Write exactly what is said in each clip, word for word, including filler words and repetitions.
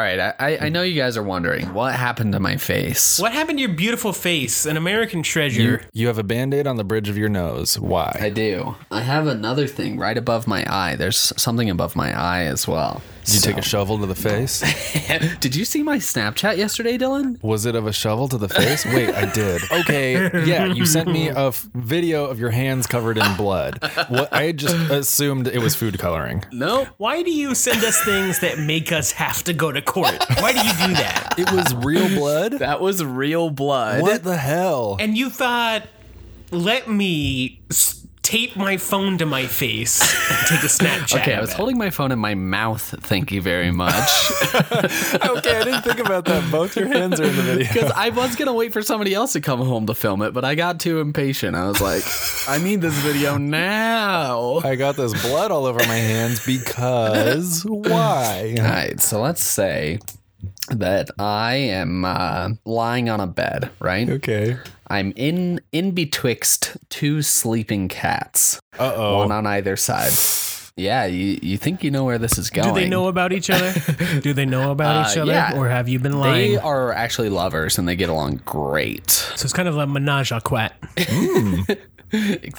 All right, I, I know you guys are wondering, what happened to my face? What happened to your beautiful face, an American treasure? You, you have a Band-Aid on the bridge of your nose. Why? I do. I have another thing right above my eye. There's something above my eye as well. Did you so. take a shovel to the face? Did you see my Snapchat yesterday, Dylan? Was it of a shovel to the face? Wait, I did. Okay, yeah, you sent me a f- video of your hands covered in blood. What, I just assumed it was food coloring. No. Why do you send us things that make us have to go to court? Why do you do that? It was real blood? That was real blood. What the hell? And you thought, let me... St- tape my phone to my face and take a Snapchat. Okay, I was holding my phone in my mouth, thank you very much. Okay, I didn't think about that. Both your hands are in the video. Because I was going to wait for somebody else to come home to film it, but I got too impatient. I was like, I need this video now. I got this blood all over my hands because why? All right, so let's say that I am uh, lying on a bed, right? Okay. I'm in in betwixt two sleeping cats. Uh-oh. One on either side. Yeah, you, you think you know where this is going. Do they know about each other? Do they know about uh, each other? Yeah. Or have you been lying? They are actually lovers, and they get along great. So it's kind of like menage a quat. Mm.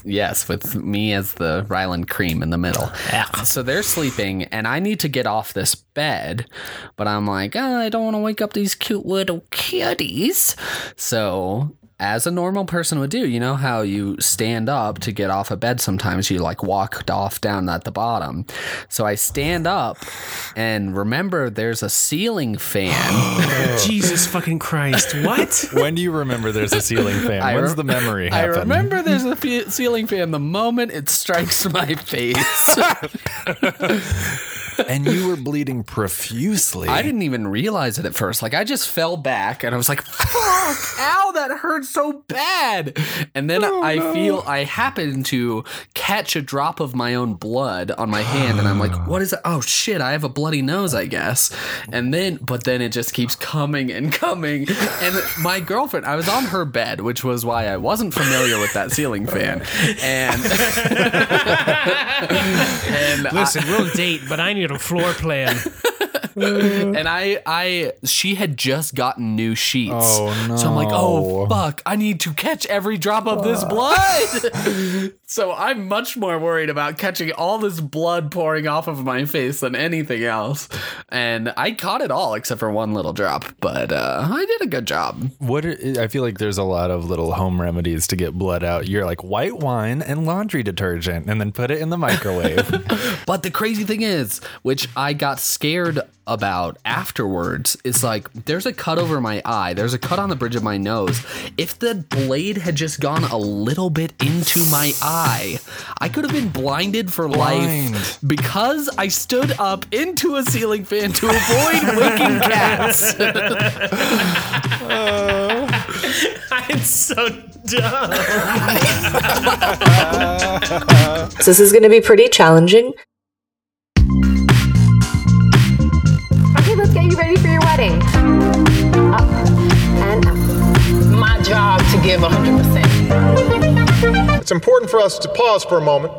Yes, with me as the Ryland cream in the middle. Ugh. So they're sleeping, and I need to get off this bed, but I'm like, oh, I don't want to wake up these cute little kitties. So... as a normal person would do, you know how you stand up to get off a bed sometimes? You, like, walked off down at the bottom. So I stand up, and remember there's a ceiling fan. Jesus fucking Christ, what? When do you remember there's a ceiling fan? I When's re- the memory happen? I remember there's a fe- ceiling fan the moment it strikes my face. And you were bleeding profusely. I didn't even realize it at first. Like, I just fell back, and I was like, fuck, ow, that hurts so bad. And then oh, I no. feel I happen to catch a drop of my own blood on my hand, and I'm like, what is that? Oh, shit, I have a bloody nose, I guess. And then, but then it just keeps coming and coming. And my girlfriend, I was on her bed, which was why I wasn't familiar with that ceiling fan. And, and listen, I, we'll date, but I need a floor plan. And I, I, she had just gotten new sheets. Oh, no. So I'm like, oh, fuck, I need to catch every drop of this blood. So I'm much more worried about catching all this blood pouring off of my face than anything else. And I caught it all except for one little drop, but uh, I did a good job. What are, I feel like there's a lot of little home remedies to get blood out. You're like white wine and laundry detergent and then put it in the microwave. But the crazy thing is, which I got scared about afterwards, is like there's a cut over my eye, there's a cut on the bridge of my nose. If the blade had just gone a little bit into my eye, I could have been blinded for Blind. life because I stood up into a ceiling fan to avoid waking cats. Oh. I'm so dumb. So this is going to be pretty challenging. Okay, let's get you ready for your wedding. Up and up. My job to give one hundred percent. It's important for us to pause for a moment.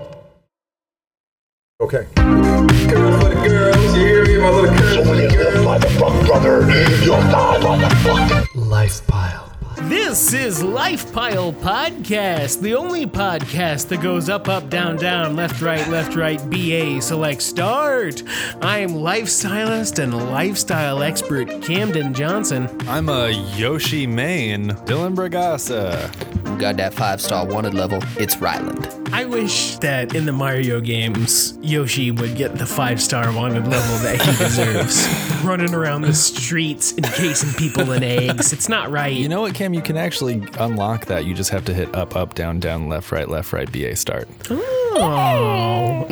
Okay. Come on, little girls. You hear me, my little girls? You're the motherfucker, brother. You're my motherfucker. Life pile. This is Life Pile Podcast, the only podcast that goes up, up, down, down, left, right, left, right, B A, select, start. I am lifestylist and lifestyle expert Camden Johnson. I'm a Yoshi main, Dylan Bragasa. Got that five-star wanted level, it's Ryland. I wish that in the Mario games, Yoshi would get the five-star wanted level that he deserves. Running around the streets, encasing people in eggs. It's not right. You know what, Cam? You can actually unlock that. You just have to hit up, up, down, down, left, right, left, right, B A, start. Oh.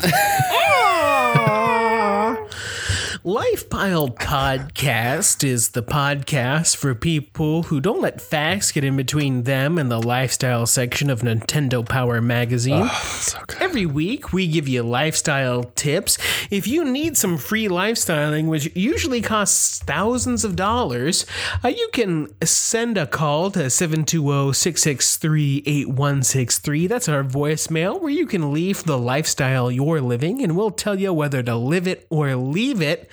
Life Pile Podcast is the podcast for people who don't let facts get in between them and the lifestyle section of Nintendo Power Magazine. Oh, so good. Every week, we give you lifestyle tips. If you need some free lifestyling, which usually costs thousands of dollars, uh, you can send a call to seven two zero, six six three, eight one six three. That's our voicemail where you can leave the lifestyle you're living, and we'll tell you whether to live it or leave it.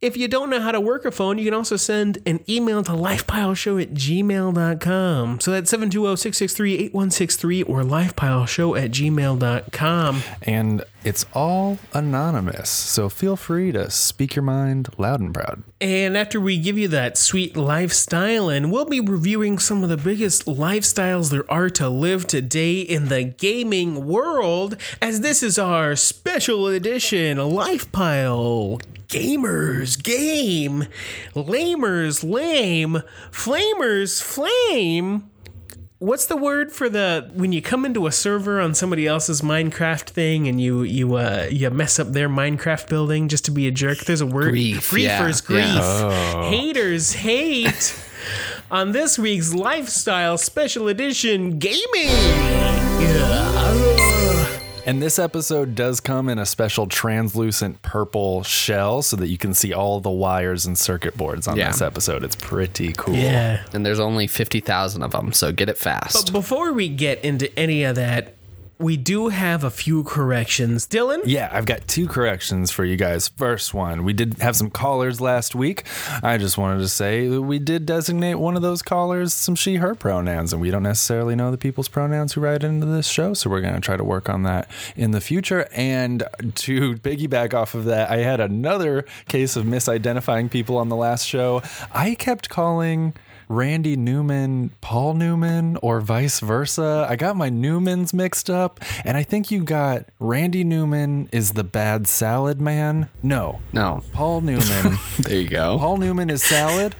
If you don't know how to work a phone, you can also send an email to lifepileshow at gmail dot com. So that's seven two zero, six six three, eight one six three or lifepileshow at gmail dot com. And it's all anonymous, so feel free to speak your mind loud and proud. And after we give you that sweet lifestyle, and we'll be reviewing some of the biggest lifestyles there are to live today in the gaming world, as this is our special edition Lifepile Gamers Game, Lamers Lame, Flamers Flame. What's the word for the when you come into a server on somebody else's Minecraft thing and you you uh, you mess up their Minecraft building just to be a jerk? There's a word. Grief. Griefers, yeah. Grief. Yeah. Oh. Haters hate. On this week's Lifestyle Special Edition Gaming. Yeah. And this episode does come in a special translucent purple shell so that you can see all the wires and circuit boards on yeah. this episode. It's pretty cool. Yeah. And there's only fifty thousand of them, so get it fast. But before we get into any of that, we do have a few corrections. Dylan? Yeah, I've got two corrections for you guys. First one, we did have some callers last week. I just wanted to say that we did designate one of those callers some she, her pronouns, and we don't necessarily know the people's pronouns who write into this show, so we're going to try to work on that in the future. And to piggyback off of that, I had another case of misidentifying people on the last show. I kept calling Randy Newman, Paul Newman, or vice versa. I got my Newmans mixed up, and I think you got Randy Newman is the bad salad man. No. No. Paul Newman. There you go. Paul Newman is salad.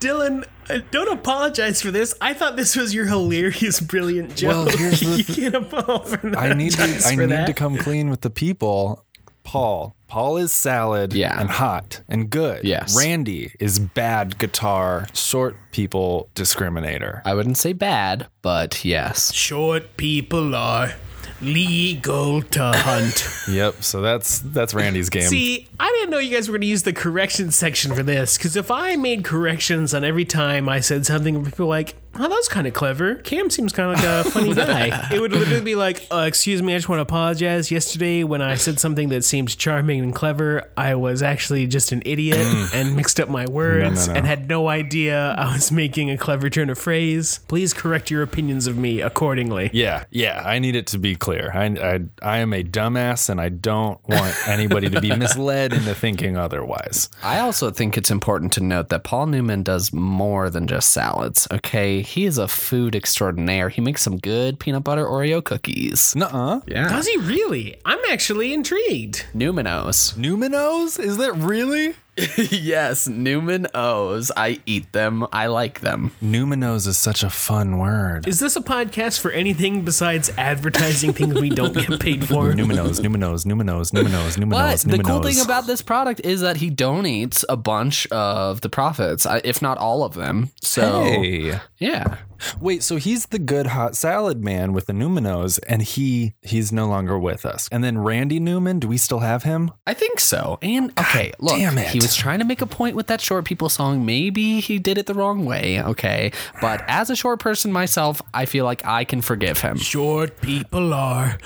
Dylan, don't apologize for this. I thought this was your hilarious, brilliant joke. Well, here's the th- you can't apologize I need to, I need that. to come clean with the people. Paul. Paul is salad yeah. and hot and good. Yes. Randy is bad guitar, short people discriminator. I wouldn't say bad, but yes. Short people are legal to hunt. Yep, so that's that's Randy's game. See, I didn't know you guys were going to use the correction section for this, because if I made corrections on every time I said something, people were like, oh, that was kind of clever. Cam seems kind of like a funny guy. It would literally be like, uh, excuse me, I just want to apologize. Yesterday, when I said something that seemed charming and clever, I was actually just an idiot and mixed up my words no, no, no. and had no idea I was making a clever turn of phrase. Please correct your opinions of me accordingly. Yeah, yeah. I need it to be clear. I, I, I am a dumbass, and I don't want anybody to be misled into thinking otherwise. I also think it's important to note that Paul Newman does more than just salads, okay? He is a food extraordinaire. He makes some good peanut butter Oreo cookies. Nuh-uh. Yeah. Does he really? I'm actually intrigued. Numenos. Numenos? Is that really? Yes, Numenos. I eat them. I like them. Numenos is such a fun word. Is this a podcast for anything besides advertising things we don't get paid for? Numenos, Numenos, Numenos, Numenos, Numenos. But Numenos. The cool thing about this product is that he donates a bunch of the profits, if not all of them. So, hey. Yeah. Wait, so he's the good hot salad man with the Numenos, and he he's no longer with us. And then Randy Newman, do we still have him? I think so. And okay, God, look, damn it. He was trying to make a point with that short people song. Maybe he did it the wrong way. Okay, but as a short person myself, I feel like I can forgive him. Short people are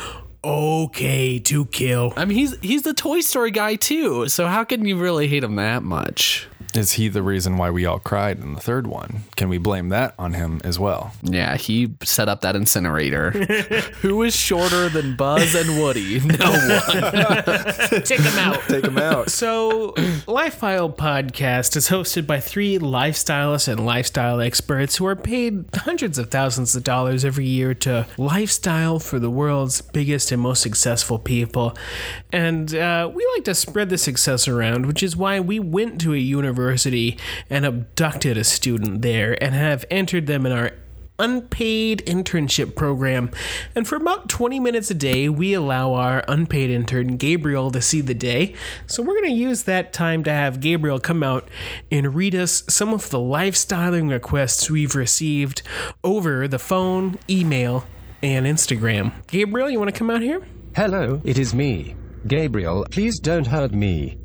okay to kill. I mean, he's he's the Toy Story guy too. So how can you really hate him that much? Is he the reason why we all cried in the third one? Can we blame that on him as well? Yeah, he set up that incinerator. Who is shorter than Buzz and Woody? No one. Take him out. Take him out. So, Lifestyle Podcast is hosted by three lifestylists and lifestyle experts who are paid hundreds of thousands of dollars every year to lifestyle for the world's biggest and most successful people. And uh, we like to spread the success around, which is why we went to a university and abducted a student there and have entered them in our unpaid internship program. And for about twenty minutes a day, we allow our unpaid intern, Gabriel, to see the day. So we're going to use that time to have Gabriel come out and read us some of the lifestyling requests we've received over the phone, email, and Instagram. Gabriel, you want to come out here? Hello, it is me. Gabriel, please don't hurt me.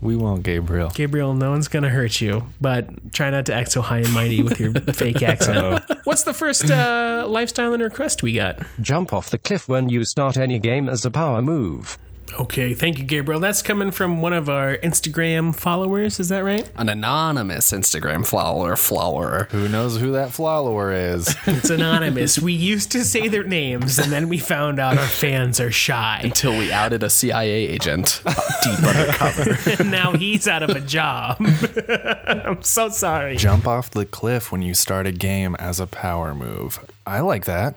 We won't, Gabriel. Gabriel, no one's going to hurt you, but try not to act so high and mighty with your fake accent. Uh-oh. What's the first uh, lifestyle and request we got? Jump off the cliff when you start any game as a power move. Okay, thank you, Gabriel. That's coming from one of our Instagram followers, is that right? An anonymous Instagram follower, follower. Who knows who that follower is? It's anonymous. We used to say their names, and then we found out our fans are shy. Until we outed a C I A agent deep undercover. Now he's out of a job. I'm so sorry. Jump off the cliff when you start a game as a power move. I like that.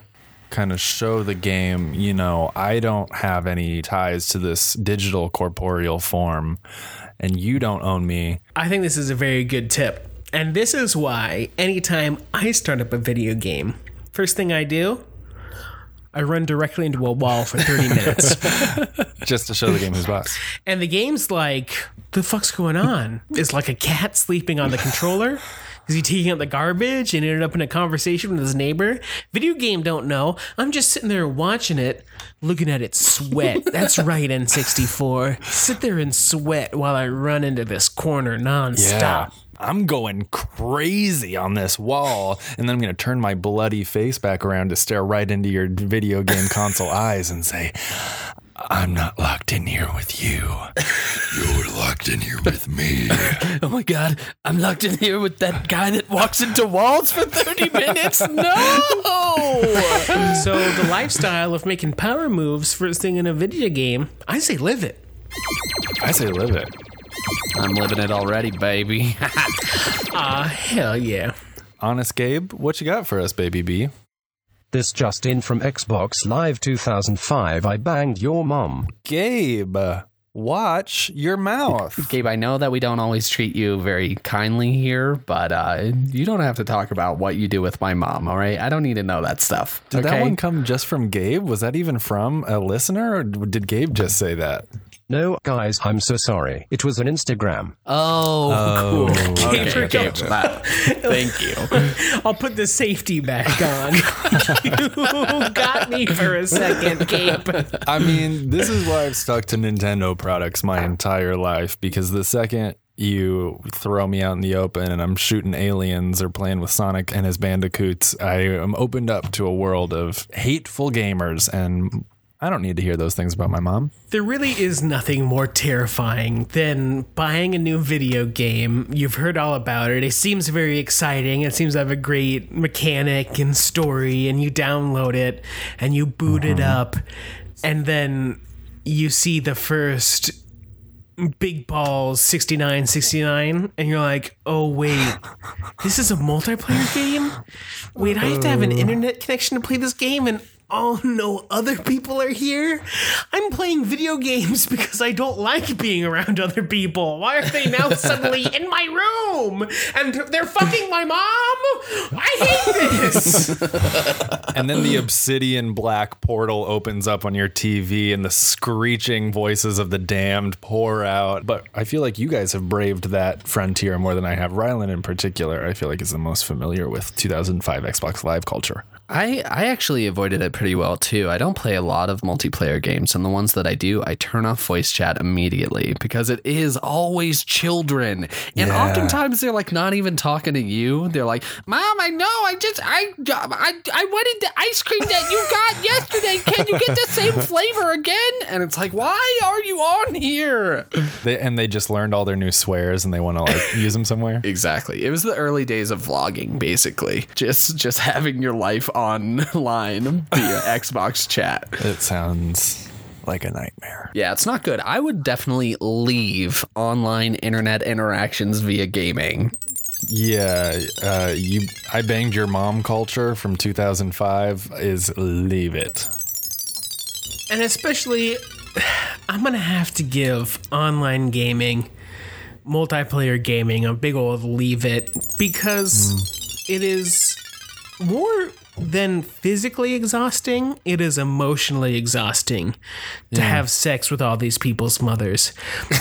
Kind of show the game, you know, I don't have any ties to this digital corporeal form, and you don't own me. I think this is a very good tip. And this is why anytime I start up a video game, first thing I do, I run directly into a wall for thirty minutes. Just to show the game who's boss. And the game's like, the fuck's going on? It's like a cat sleeping on the controller. Is he taking out the garbage and ended up in a conversation with his neighbor? Video game don't know. I'm just sitting there watching it, looking at it sweat. That's right, N sixty-four. Sit there and sweat while I run into this corner nonstop. Yeah. I'm going crazy on this wall, and then I'm going to turn my bloody face back around to stare right into your video game console eyes and say, I'm not locked in here with you. You're locked in here with me. Oh my God, I'm locked in here with that guy that walks into walls for thirty minutes. No! So the lifestyle of making power moves first thing in a video game, I say live it. I say live it. I'm living it already, baby. Ah, uh, hell yeah. Honest Gabe, what you got for us, baby B? This just in from Xbox Live two thousand five, I banged your mom. Gabe, watch your mouth. Gabe, I know that we don't always treat you very kindly here, but uh, you don't have to talk about what you do with my mom, all right? I don't need to know that stuff. Did okay? that one come just from Gabe? Was that even from a listener, or did Gabe just say that? No, guys, I'm so sorry. It was an Instagram. Oh, oh cool. Okay, okay, Gabe, wow. Thank you. I'll put the safety back on. You got me for a second, Gabe. I mean, this is why I've stuck to Nintendo products my entire life, because the second you throw me out in the open and I'm shooting aliens or playing with Sonic and his bandicoots, I am opened up to a world of hateful gamers, and I don't need to hear those things about my mom. There really is nothing more terrifying than buying a new video game. You've heard all about it. It seems very exciting. It seems to have a great mechanic and story, and you download it and you boot mm-hmm. it up, and then you see the first Big Balls sixty-nine sixty-nine, and you're like, oh wait, this is a multiplayer game? Wait, I have to have an internet connection to play this game, and oh no, other people are here? I'm playing video games because I don't like being around other people. Why are they now suddenly in my room? And they're fucking my mom? I hate this! And then the obsidian black portal opens up on your T V and the screeching voices of the damned pour out. But I feel like you guys have braved that frontier more than I have. Ryland in particular, I feel like is the most familiar with two thousand five Xbox Live culture. I, I actually avoided it pretty well, too. I don't play a lot of multiplayer games, and the ones that I do, I turn off voice chat immediately because it is always children. And yeah. oftentimes they're like not even talking to you. They're like, Mom, I know. I just I, I, I wanted the ice cream that you got yesterday. Can you get the same flavor again? And it's like, why are you on here? They, and they just learned all their new swears and they want to like use them somewhere. Exactly. It was the early days of vlogging, basically. Just, just having your life on. Online via Xbox chat. It sounds like a nightmare. Yeah, it's not good. I would definitely leave online internet interactions via gaming. Yeah, uh, you. I banged your mom culture from two thousand five is leave it. And especially, I'm going to have to give online gaming, multiplayer gaming, a big old leave it, because mm. it is more then physically exhausting, it is emotionally exhausting yeah. to have sex with all these people's mothers,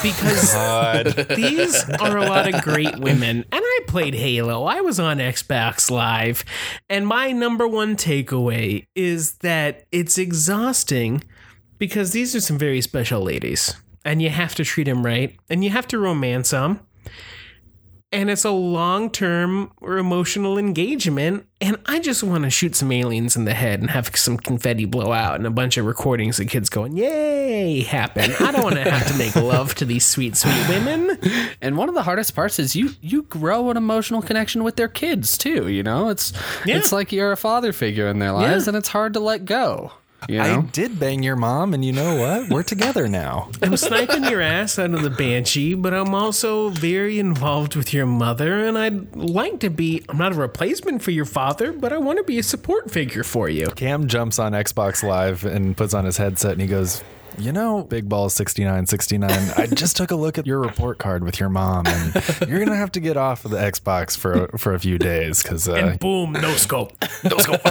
because God. These are a lot of great women. And I played Halo. I was on Xbox Live, and my number one takeaway is that it's exhausting because these are some very special ladies, and you have to treat them right, and you have to romance them. And it's a long-term or emotional engagement. And I just want to shoot some aliens in the head and have some confetti blow out and a bunch of recordings of kids going, yay, happen. I don't want to have to make love to these sweet, sweet women. And one of the hardest parts is you you grow an emotional connection with their kids, too. You know, it's yeah. it's like you're a father figure in their lives, yeah. and it's hard to let go. You know? I did bang your mom, and you know what? We're together now. I'm sniping your ass out of the Banshee, but I'm also very involved with your mother, and I'd like to be, I'm not a replacement for your father, but I want to be a support figure for you. Cam jumps on Xbox Live and puts on his headset, and he goes, you know, Big Ball sixty-nine sixty-nine, I just took a look at your report card with your mom, and you're going to have to get off of the Xbox for, for a few days. Cause, uh, and boom, no scope. No scope.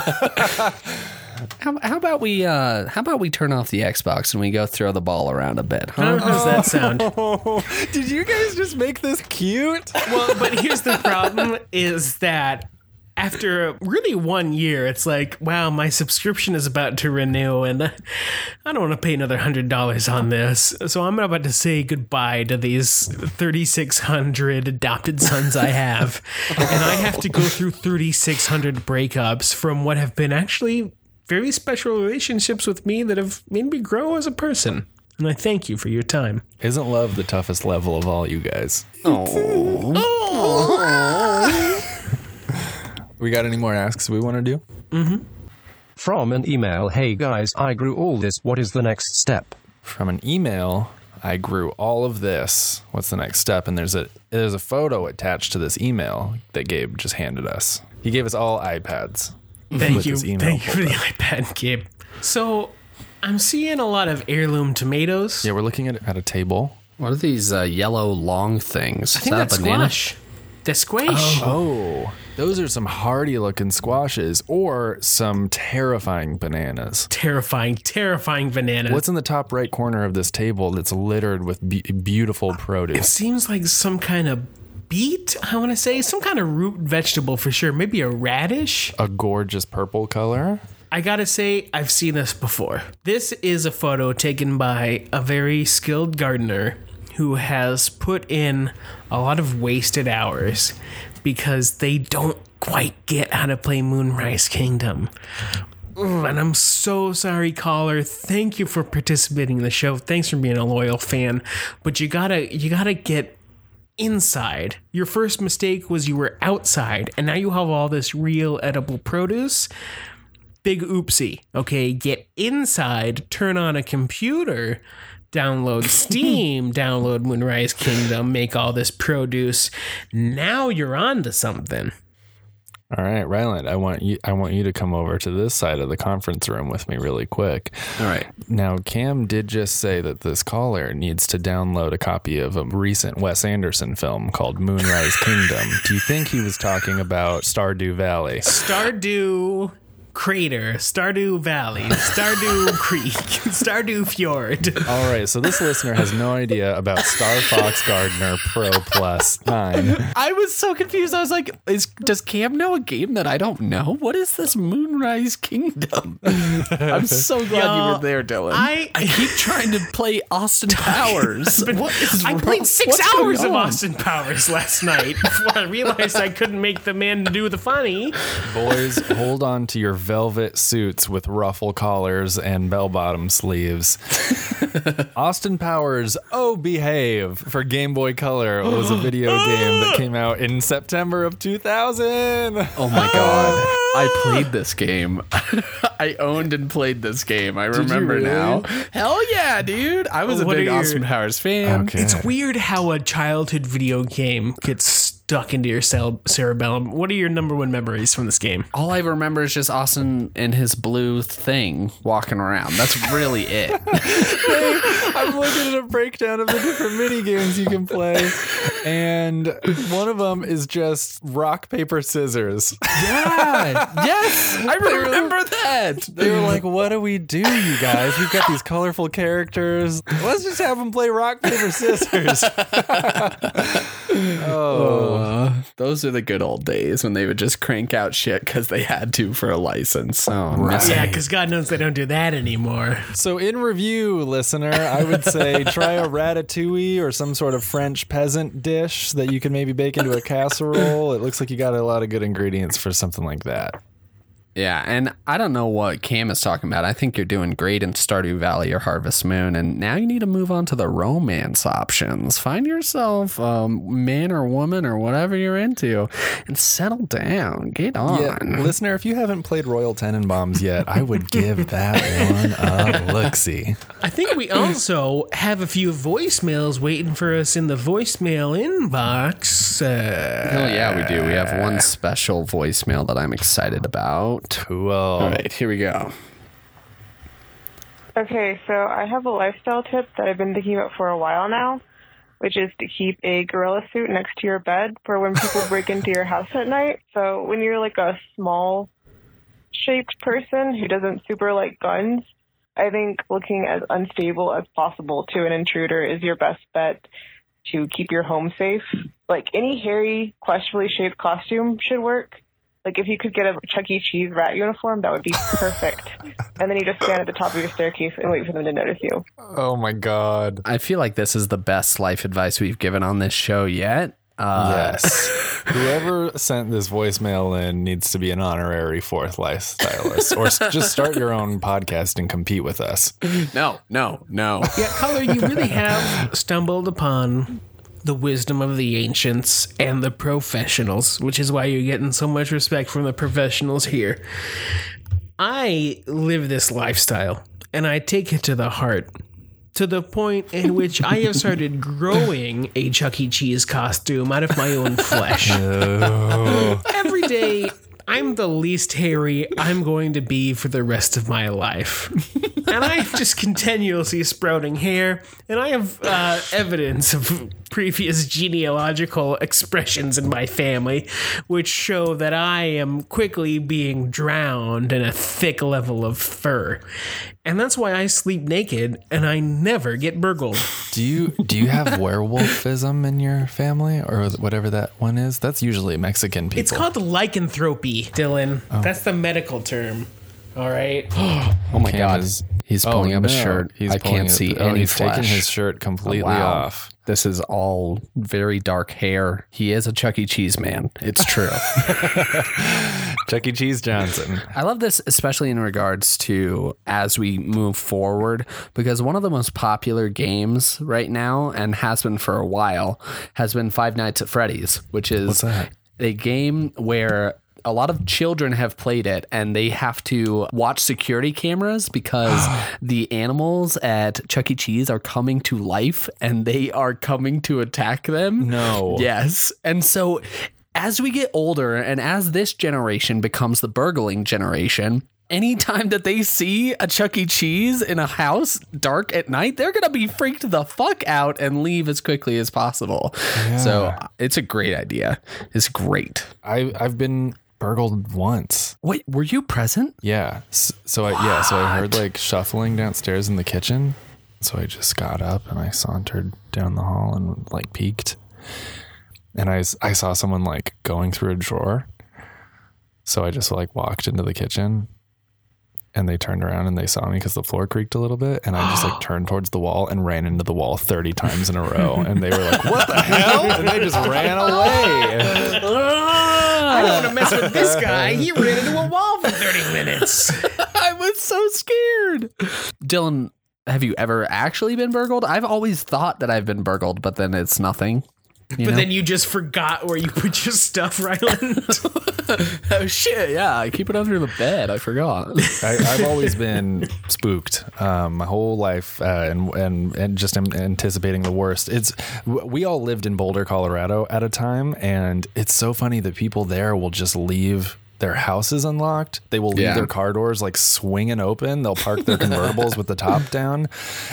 How, how about we uh, how about we turn off the Xbox and we go throw the ball around a bit? Huh? How does that sound? Oh, did you guys just make this cute? Well, but here's the problem is that after really one year, it's like, wow, my subscription is about to renew and I don't want to pay another one hundred dollars on this. So I'm about to say goodbye to these three thousand six hundred adopted sons I have. And I have to go through three thousand six hundred breakups from what have been actually very special relationships with me that have made me grow as a person. And I thank you for your time. Isn't love the toughest level of all, you guys? Oh. We got any more asks we want to do? Mm-hmm. From an email, hey guys, I grew all this. What is the next step? From an email, I grew all of this. What's the next step? And there's a there's a photo attached to this email that Gabe just handed us. He gave us all iPads. Thank you. Thank you for the iPad, Gabe. So I'm seeing a lot of heirloom tomatoes. Yeah, we're looking at, at a table. What are these uh, yellow long things? I think that's squash. The squash. Oh. oh, those are some hardy looking squashes or some terrifying bananas. Terrifying, terrifying bananas. What's in the top right corner of this table that's littered with be- beautiful produce? It seems like some kind of beet, I want to say. Some kind of root vegetable for sure. Maybe a radish. A gorgeous purple color. I gotta say, I've seen this before. This is a photo taken by a very skilled gardener who has put in a lot of wasted hours because they don't quite get how to play Moonrise Kingdom. Ooh, and I'm so sorry, caller. Thank you for participating in the show. Thanks for being a loyal fan. But you gotta, you gotta get inside. Your first mistake was you were outside, and now you have all this real edible produce. Big oopsie. Okay, get inside, turn on a computer, download Steam, download Moonrise Kingdom, make all this produce. Now you're on to something. All right, Ryland, I want you I want you to come over to this side of the conference room with me really quick. All right. Now, Cam did just say that this caller needs to download a copy of a recent Wes Anderson film called Moonrise Kingdom. Do you think he was talking about Stardew Valley? Stardew Crater, Stardew Valley, Stardew Creek, Stardew Fjord. All right, so this listener has no idea about Star Fox Gardener Pro Plus nine. I was so confused. I was like, is, does Cam know a game that I don't know? What is this Moonrise Kingdom? I'm so glad Yo, you were there, Dylan. I, I keep trying to play Austin Powers. Been, what is I wrong? played six What's hours of Austin Powers last night before I realized I couldn't make the man do the funny. Boys, hold on to your velvet suits with ruffle collars and bell-bottom sleeves. Austin Powers' Oh Behave for Game Boy Color was a video game that came out in September of two thousand. Oh my god. I played this game. I owned and played this game. I remember really? now. Hell yeah, dude. I was what a big your... Austin Powers fan. Okay. It's weird how a childhood video game gets duck into your cell, cerebellum. What are your number one memories from this game? All I remember is just Austin and his blue thing walking around. That's really it. Hey, I'm looking at a breakdown of the different mini games you can play, and one of them is just rock, paper, scissors. Yeah. Yes. I remember they were, that. They were like, what do we do, you guys? We've got these colorful characters. Let's just have them play rock, paper, scissors. oh. oh. Uh, Those are the good old days when they would just crank out shit because they had to for a license. Oh, right. Yeah, because God knows they don't do that anymore. So in review, listener, I would say try a ratatouille or some sort of French peasant dish that you can maybe bake into a casserole. It looks like you got a lot of good ingredients for something like that. Yeah, and I don't know what Cam is talking about. I think you're doing great in Stardew Valley or Harvest Moon, and now you need to move on to the romance options. Find yourself a um, man or woman or whatever you're into and settle down. Get on. Yeah, listener, if you haven't played Royal Tenenbaums yet, I would give that one a look-see. I think we also have a few voicemails waiting for us in the voicemail inbox. Uh, oh, yeah, we do. We have one special voicemail that I'm excited about. Cool. All right, here we go. Okay, so I have a lifestyle tip that I've been thinking about for a while now, which is to keep a gorilla suit next to your bed for when people break into your house at night. So when you're like a small shaped person who doesn't super like guns, I think looking as unstable as possible to an intruder is your best bet to keep your home safe. Like any hairy, questionably shaped costume should work. Like, if you could get a Chuck E. Cheese rat uniform, that would be perfect. And then you just stand at the top of your staircase and wait for them to notice you. Oh, my God. I feel like this is the best life advice we've given on this show yet. Uh, yes. Whoever sent this voicemail in needs to be an honorary fourth lifestylist, or just start your own podcast and compete with us. No, no, no. Yeah, Color, you really have stumbled upon the wisdom of the ancients and the professionals, which is why you're getting so much respect from the professionals here. I live this lifestyle, and I take it to the heart, to the point in which I have started growing a Chuck E. Cheese costume out of my own flesh. No. Every day, I'm the least hairy I'm going to be for the rest of my life. And I have just continuously sprouting hair, and I have uh, evidence of previous genealogical expressions in my family, which show that I am quickly being drowned in a thick level of fur. And that's why I sleep naked, and I never get burgled. Do you do you have werewolfism in your family, or whatever that one is? That's usually Mexican people. It's called lycanthropy, Dylan. Oh. That's the medical term. All right. Oh my God. Is, he's pulling oh, up no. his shirt. He's I can't see it. any oh, he's flesh. He's taking his shirt completely oh, wow. off. This is all very dark hair. He is a Chuck E. Cheese man. It's true. Chuck E. Cheese Johnson. I love this, especially in regards to as we move forward, because one of the most popular games right now, and has been for a while, has been Five Nights at Freddy's, which is What's that? a game where a lot of children have played it, and they have to watch security cameras because the animals at Chuck E. Cheese are coming to life, and they are coming to attack them. No. Yes. And so as we get older, and as this generation becomes the burgling generation, anytime that they see a Chuck E. Cheese in a house dark at night, they're going to be freaked the fuck out and leave as quickly as possible. Yeah. So it's a great idea. It's great. I, I've been burgled once. Wait, were you present? Yeah. So, so I, yeah. So I heard like shuffling downstairs in the kitchen. So I just got up and I sauntered down the hall and like peeked. And I, I saw someone like going through a drawer. So I just like walked into the kitchen. And they turned around and they saw me because the floor creaked a little bit. And I just like turned towards the wall and ran into the wall thirty times in a row. And they were like, what the hell? And they just ran away. I don't want to mess with this guy. He ran into a wall for thirty minutes. I was so scared. Dylan, have you ever actually been burgled? I've always thought that I've been burgled, but then it's nothing. You but know? Then you just forgot where you put your stuff, Ryland. Oh, shit, yeah. I keep it under the bed. I forgot. I, I've always been spooked um, my whole life uh, and, and and just am anticipating the worst. It's We all lived in Boulder, Colorado at a time, and it's so funny that people there will just leave their house is unlocked. They will leave yeah. their car doors like swinging open. They'll park their convertibles with the top down.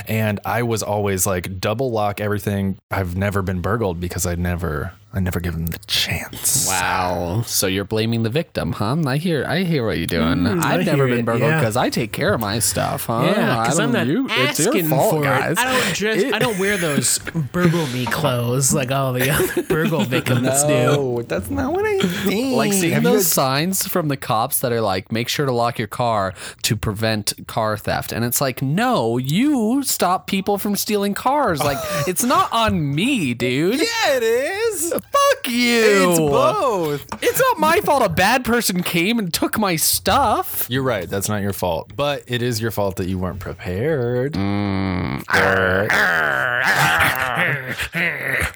And I was always like double lock everything. I've never been burgled because I never, I never give them the chance. Wow. So you're blaming the victim, huh? I hear I hear what you're doing. Mm, I've I never been burgled because yeah. I take care of my stuff, huh? Yeah, because I'm not you, asking it's your fault, for guys. It. I don't, dress, it. I don't wear those burgle me clothes like all the other burgle victims no, do. No, that's not what I think. Like seeing Have those guys- signs from the cops that are like, make sure to lock your car to prevent car theft. And it's like, no, you stop people from stealing cars. Like, it's not on me, dude. Yeah, it is. Fuck you. It's both. It's not my fault a bad person came and took my stuff. You're right. That's not your fault. But it is your fault that you weren't prepared. Mm. Arr, arr, arr, arr.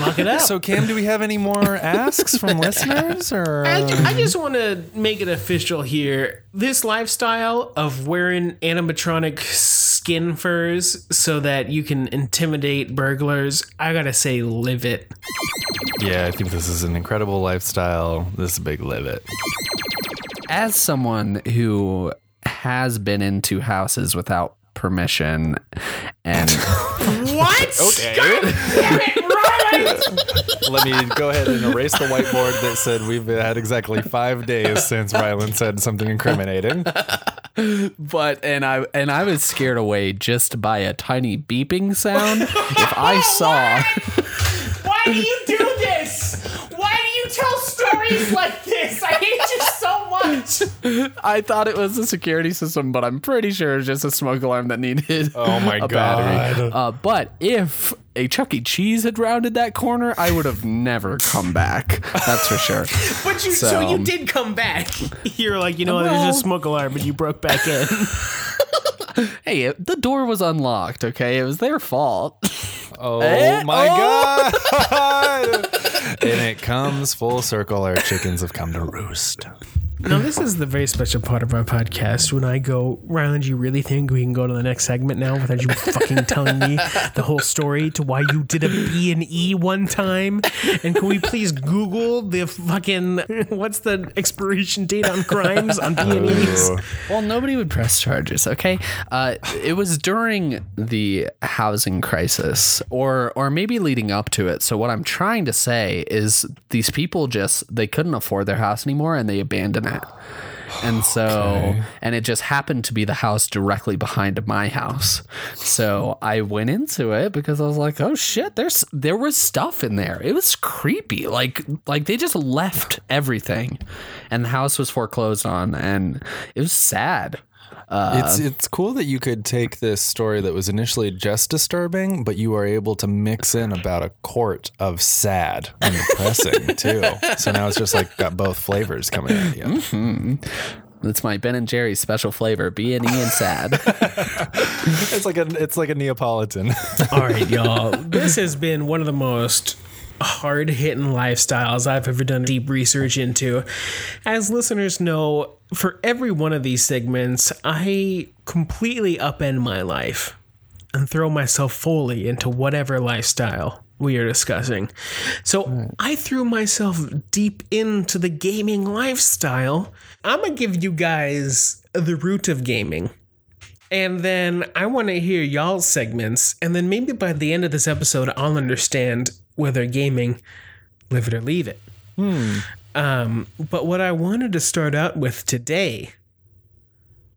Lock it up. So, Cam, do we have any more asks from listeners? Or I, ju- I just want to make it official here. This lifestyle of wearing animatronic skin furs so that you can intimidate burglars, I gotta say, live it. Yeah, I think this is an incredible lifestyle. This is a big live it. As someone who has been into houses without permission and... What? Okay. God damn it, Ryland! Let me go ahead and erase the whiteboard that said we've had exactly five days since Ryland said something incriminating. But and I and I was scared away just by a tiny beeping sound. If I saw, why do you do this? Why do you tell stories like this? I hate you so much. I thought it was a security system, but I'm pretty sure it was just a smoke alarm that needed oh my a God. battery. Uh, but if a Chuck E. Cheese had rounded that corner, I would have never come back. That's for sure. But you, so, so you did come back. You were like, you know, well, there's a smoke alarm, but you broke back in. Hey, it, the door was unlocked, okay? It was their fault. Oh, eh? my oh. God. And it comes full circle. Our chickens have come to roost. Now, this is the very special part of our podcast when I go, Ryland, you really think we can go to the next segment now without you fucking telling me the whole story to why you did a B and E one time? And can we please Google the fucking, what's the expiration date on crimes on B and E's? Well, nobody would press charges, okay? Uh, it was during the housing crisis or, or maybe leading up to it. So what I'm trying to say is these people just, they couldn't afford their house anymore and they abandoned it. And so, okay. and it just happened to be the house directly behind my house. So I went into it because I was like, oh shit, there's, there was stuff in there. It was creepy. Like, like they just left everything and the house was foreclosed on and it was sad. Uh, it's it's cool that you could take this story that was initially just disturbing, but you are able to mix in about a quart of sad and depressing too. So now it's just like got both flavors coming at you. Mm-hmm. That's my Ben and Jerry's special flavor, B and E and sad. It's like a it's like a Neapolitan. All right, y'all. This has been one of the most hard-hitting lifestyles I've ever done deep research into. As listeners know, for every one of these segments, I completely upend my life and throw myself fully into whatever lifestyle we are discussing. So I threw myself deep into the gaming lifestyle. I'm going to give you guys the root of gaming. And then I want to hear y'all's segments. And then maybe by the end of this episode, I'll understand whether gaming, live it or leave it. Hmm. Um, but what I wanted to start out with today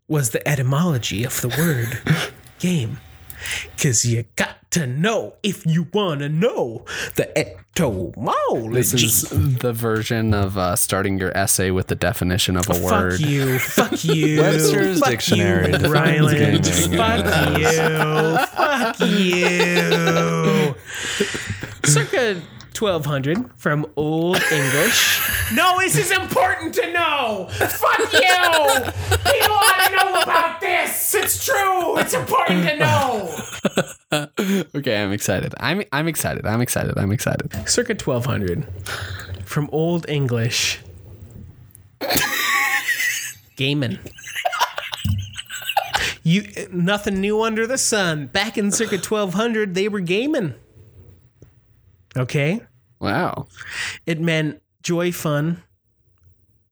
was the etymology of the word game. Because you got to know if you want to know the etymology. This is the version of uh, starting your essay with the definition of a oh, word. Fuck you. Fuck you. Webster's fuck Dictionary. You, Ryland. Fuck you. Fuck you. Circa twelve hundred from Old English. No, this is important to know. Fuck you. People ought to know about this. It's true. It's important to know. Okay, I'm excited. I'm I'm excited. I'm excited. I'm excited. Circa twelve hundred from Old English. Gaming. You nothing new under the sun. Back in circa twelve hundred, they were gaming. Okay. Wow. It meant joy, fun,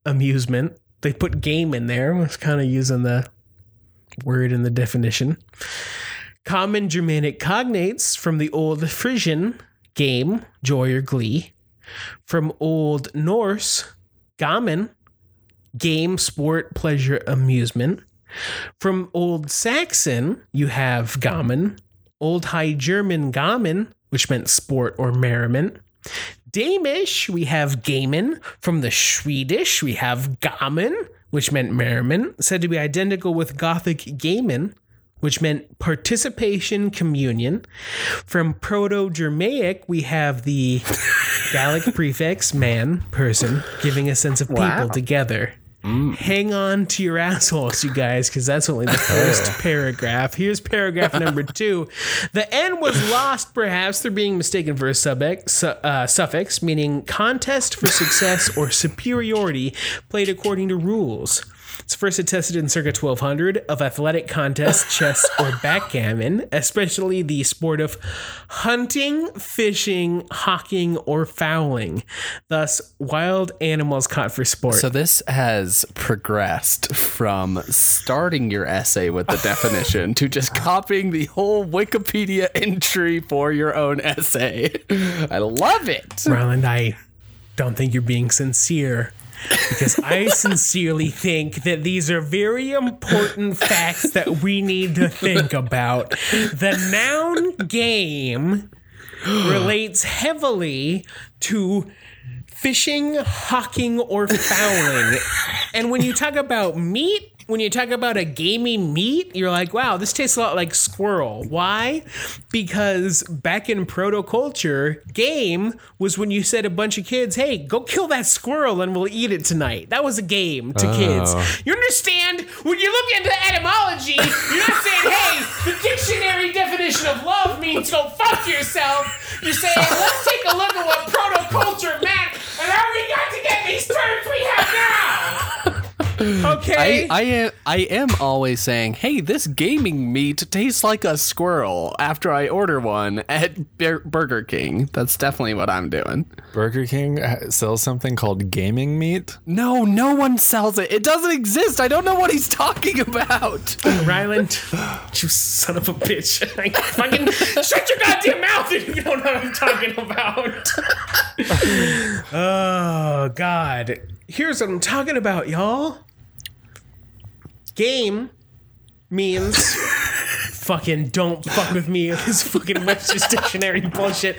amusement. They put game in there. I was kind of using the word in the definition. Common Germanic cognates from the old Frisian game, joy or glee, from Old Norse, gaman, game, sport, pleasure, amusement. From Old Saxon, you have gaman. Old High German, gaman, which meant sport or merriment. Danish, we have gamen. From the Swedish, we have gaman, which meant merriment, said to be identical with Gothic gamen, which meant participation, communion. From Proto-Germanic, we have the Gallic prefix, man, person, giving a sense of people wow. together. Mm. Hang on to your assholes, you guys, because that's only the first paragraph. Here's paragraph number two. The N was lost, perhaps, through being mistaken for a subex, uh, suffix, meaning contest for success or superiority played according to rules. It's first attested in circa twelve hundred of athletic contests, chess, or backgammon, especially the sport of hunting, fishing, hawking, or fowling. Thus, wild animals caught for sport. So this has progressed from starting your essay with the definition to just copying the whole Wikipedia entry for your own essay. I love it. Ryland, I don't think you're being sincere. Because I sincerely think that these are very important facts that we need to think about. The noun game relates heavily to fishing, hawking, or fowling. And when you talk about meat, when you talk about a gamey meat, you're like, wow, this tastes a lot like squirrel. Why? Because back in proto-culture, game was when you said a bunch of kids, hey, go kill that squirrel and we'll eat it tonight. That was a game to oh. kids. You understand? When you look into the etymology, you're not saying, hey, the dictionary definition of love means go fuck yourself. You're saying, let's take a look at what proto-culture meant and how we got to get these terms we have now. Okay. I, I am I am always saying, hey, this gaming meat tastes like a squirrel after I order one at Bur- Burger King. That's definitely what I'm doing. Burger King sells something called gaming meat? No, no one sells it. It doesn't exist. I don't know what he's talking about. Ryland, you son of a bitch. Fucking shut your goddamn mouth if you don't know what I'm talking about. Oh, God. Here's what I'm talking about, y'all. Game means fucking don't fuck with me. This fucking Webster's Dictionary bullshit.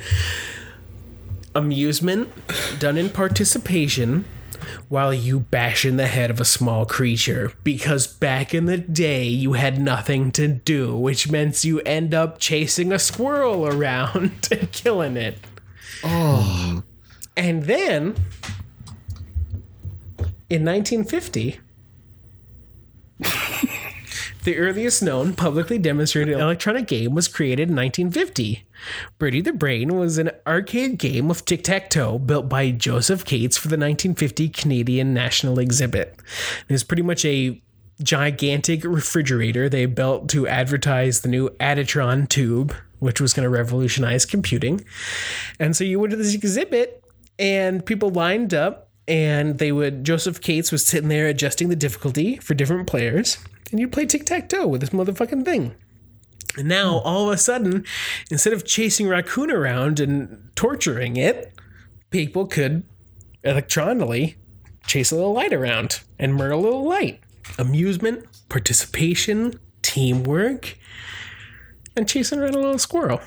Amusement done in participation while you bash in the head of a small creature. Because back in the day, you had nothing to do, which meant you end up chasing a squirrel around and killing it. Oh. And then in nineteen fifty... the earliest known publicly demonstrated electronic game was created in nineteen fifty. Birdie the Brain was an arcade game of tic-tac-toe built by Joseph Cates for the nineteen fifty Canadian National Exhibit. It was pretty much a gigantic refrigerator they built to advertise the new Adatron tube, which was going to revolutionize computing. And so you went to this exhibit and people lined up and they would, Joseph Cates was sitting there adjusting the difficulty for different players. And you play tic-tac-toe with this motherfucking thing. And now, all of a sudden, instead of chasing raccoon around and torturing it, people could electronically chase a little light around and murder a little light. Amusement, participation, teamwork, and chasing around a little squirrel.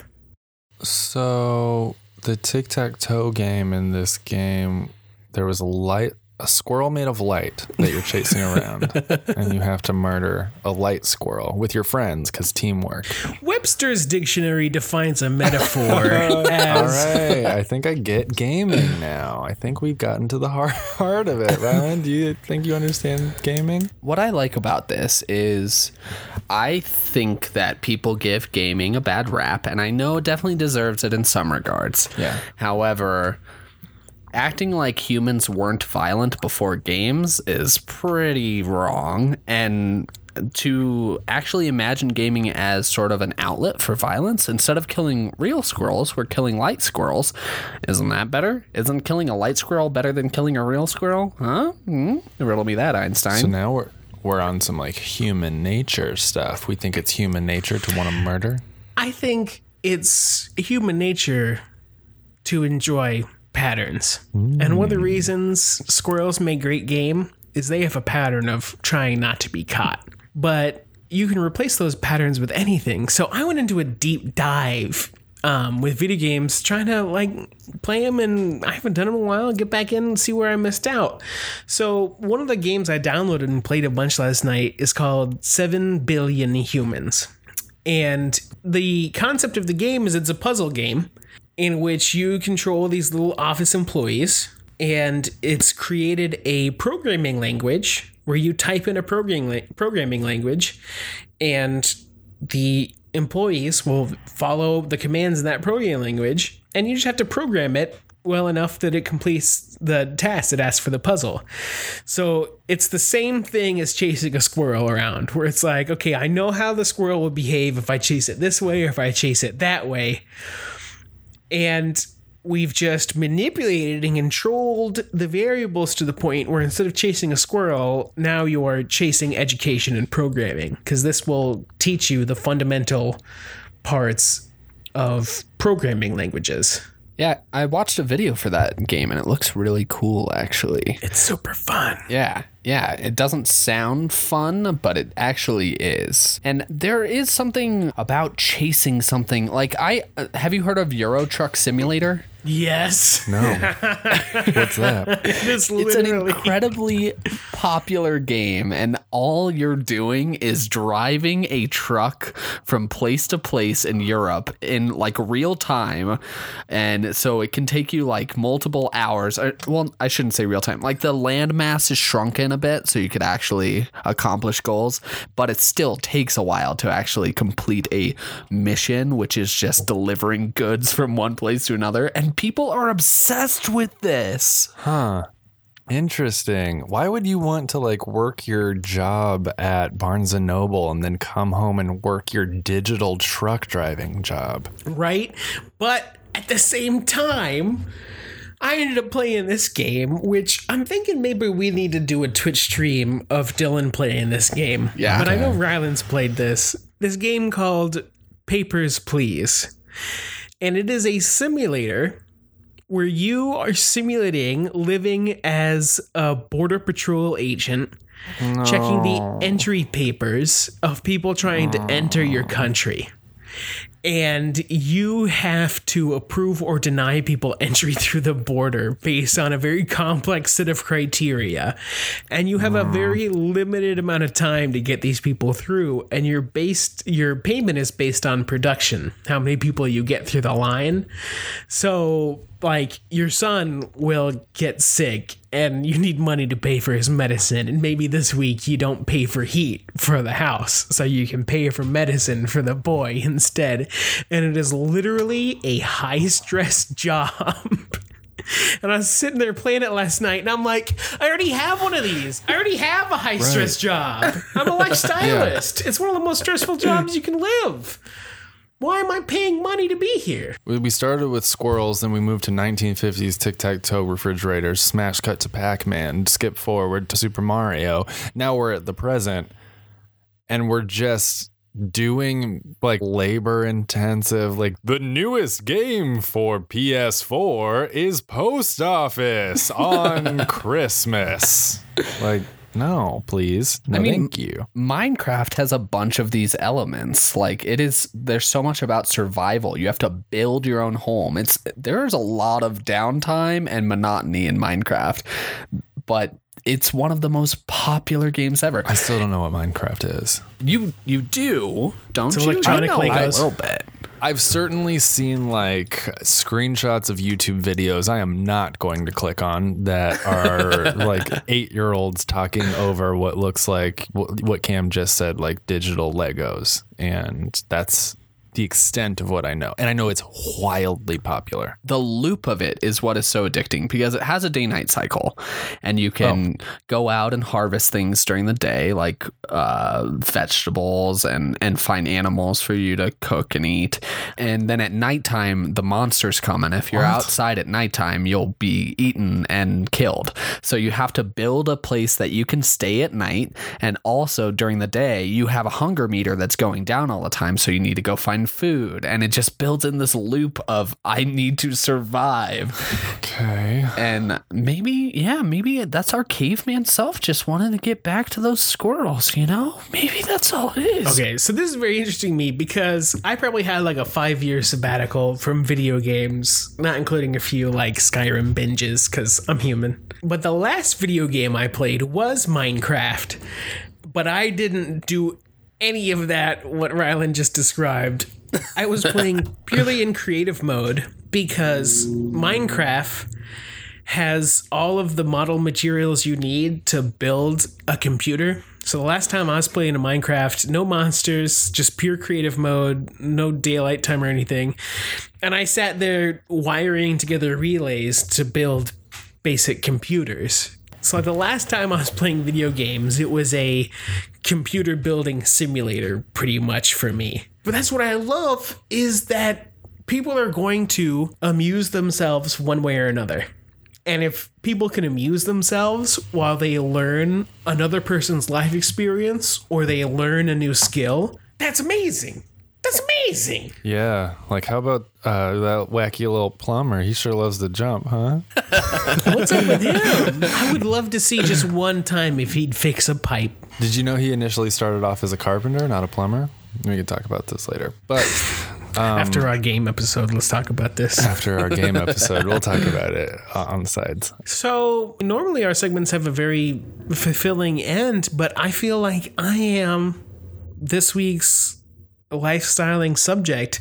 So, the tic-tac-toe game in this game, there was a light. A squirrel made of light that you're chasing around and you have to murder a light squirrel with your friends because teamwork. Webster's Dictionary defines a metaphor as... All right, I think I get gaming now. I think we've gotten to the heart of it. Ryland, do you think you understand gaming? What I like about this is I think that people give gaming a bad rap, and I know it definitely deserves it in some regards. Yeah. However... acting like humans weren't violent before games is pretty wrong, and to actually imagine gaming as sort of an outlet for violence instead of killing real squirrels, we're killing light squirrels. Isn't that better? Isn't killing a light squirrel better than killing a real squirrel? Huh? Mm-hmm. Riddle me that, Einstein. So now we're we're on some like human nature stuff. We think it's human nature to want to murder. I think it's human nature to enjoy patterns. Ooh. And one of the reasons squirrels make great game is they have a pattern of trying not to be caught. But you can replace those patterns with anything. So I went into a deep dive um, with video games, trying to like play them, and I haven't done them in a while. Get back in and see where I missed out. So one of the games I downloaded and played a bunch last night is called Seven Billion Humans. And the concept of the game is it's a puzzle game in which you control these little office employees, and it's created a programming language where you type in a programming programming language and the employees will follow the commands in that programming language, and you just have to program it well enough that it completes the task it asks for the puzzle. So it's the same thing as chasing a squirrel around, where it's like, okay, I know how the squirrel will behave if I chase it this way or if I chase it that way. And we've just manipulated and controlled the variables to the point where instead of chasing a squirrel, now you are chasing education and programming, because this will teach you the fundamental parts of programming languages. Yeah, I watched a video for that game, and it looks really cool, actually. It's super fun. Yeah, yeah. It doesn't sound fun, but it actually is. And there is something about chasing something. Like, I uh, have you heard of Euro Truck Simulator? Yes. No. What's that? It's, it's an incredibly popular game, and all you're doing is driving a truck from place to place in Europe in like real time, and so it can take you like multiple hours. Well, I shouldn't say real time. Like the landmass is shrunken a bit, so you could actually accomplish goals, but it still takes a while to actually complete a mission, which is just delivering goods from one place to another. And people are obsessed with this. Huh. Interesting. Why would you want to like work your job at Barnes and Noble and then come home and work your digital truck driving job? Right. But at the same time, I ended up playing this game, which I'm thinking maybe we need to do a Twitch stream of Dylan playing this game. Yeah. But okay. I know Ryland's played this. This game called Papers, Please. And it is a simulator where you are simulating living as a Border Patrol agent, no. checking the entry papers of people trying no. to enter your country. And you have to approve or deny people entry through the border based on a very complex set of criteria. And you have a very limited amount of time to get these people through. And your based your payment is based on production, how many people you get through the line. So, like, your son will get sick and you need money to pay for his medicine. And maybe this week you don't pay for heat for the house, so you can pay for medicine for the boy instead. And it is literally a high stress job. And I was sitting there playing it last night, and I'm like, I already have one of these. I already have a high stress right. job. I'm a lifestylist. Yeah. It's one of the most stressful jobs you can live. Why am I paying money to be here? We started with squirrels, then we moved to nineteen fifties tic-tac-toe refrigerators, smash cut to Pac-Man, skip forward to Super Mario. Now we're at the present, and we're just doing like labor intensive, like the newest game for P S four is Post Office on Christmas. Like, no, please. No, I mean, thank you. Minecraft has a bunch of these elements. Like, it is, there's so much about survival. You have to build your own home. It's, there's a lot of downtime and monotony in Minecraft, but it's one of the most popular games ever. I still don't know what Minecraft is. You you do, don't it's you? Electronic I know a little bit. I've certainly seen like screenshots of YouTube videos I am not going to click on that are like eight-year-olds talking over what looks like what Cam just said, like digital Legos. And that's the extent of what I know. And I know it's wildly popular. The loop of it is what is so addicting, because it has a day-night cycle, and you can oh. go out and harvest things during the day, like uh, vegetables and, and find animals for you to cook and eat. And then at nighttime, the monsters come. And if you're what? outside at nighttime, you'll be eaten and killed. So you have to build a place that you can stay at night. And also during the day, you have a hunger meter that's going down all the time. So you need to go find find food, and it just builds in this loop of I need to survive. Okay. And maybe, yeah, maybe that's our caveman self just wanted to get back to those squirrels, you know? Maybe that's all it is. Okay, so this is very interesting to me because I probably had like a five-year sabbatical from video games, not including a few like Skyrim binges because I'm human. But the last video game I played was Minecraft, but I didn't do any of that what Ryland just described. I was playing purely in creative mode because Minecraft has all of the model materials you need to build a computer. So the last time I was playing a Minecraft, no monsters, just pure creative mode, no daylight time or anything. And I sat there wiring together relays to build basic computers. So the last time I was playing video games, it was a computer building simulator pretty much for me. But that's what I love, is that people are going to amuse themselves one way or another. And if people can amuse themselves while they learn another person's life experience or they learn a new skill, that's amazing. That's amazing. Yeah. Like, how about uh, that wacky little plumber? He sure loves to jump, huh? What's up with him? I would love to see just one time if he'd fix a pipe. Did you know he initially started off as a carpenter, not a plumber? We can talk about this later. But um, after our game episode, let's talk about this. After our game episode, we'll talk about it on the sides. So normally our segments have a very fulfilling end, but I feel like I am this week's lifestyling subject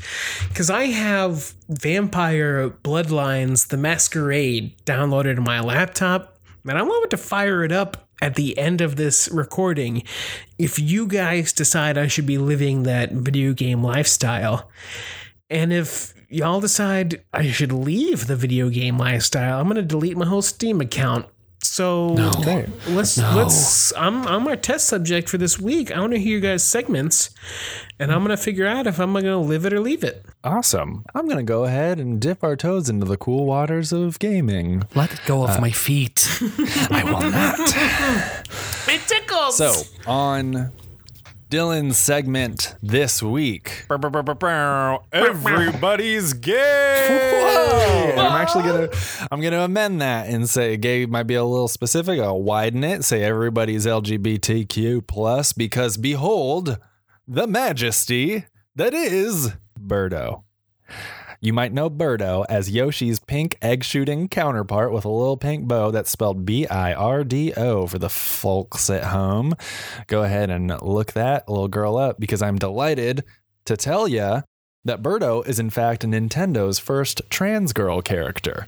because I have Vampire Bloodlines The Masquerade downloaded on my laptop, and I'm about to fire it up at the end of this recording if you guys decide I should be living that video game lifestyle. And if y'all decide I should leave the video game lifestyle, I'm going to delete my whole Steam account. So no. let's no. let's. I'm I'm our test subject for this week. I want to hear you guys' segments, and I'm gonna figure out if I'm gonna live it or leave it. Awesome. I'm gonna go ahead and dip our toes into the cool waters of gaming. Let go of uh, my feet. I will not. It tickles. So on Dylan's segment this week, everybody's gay. Whoa. I'm actually gonna, I'm gonna amend that and say gay might be a little specific. I'll widen it, say everybody's L G B T Q plus, because behold the majesty that is Birdo. You might know Birdo as Yoshi's pink egg shooting counterpart with a little pink bow that's spelled B I R D O for the folks at home. Go ahead and look that little girl up because I'm delighted to tell ya that Birdo is in fact Nintendo's first trans girl character.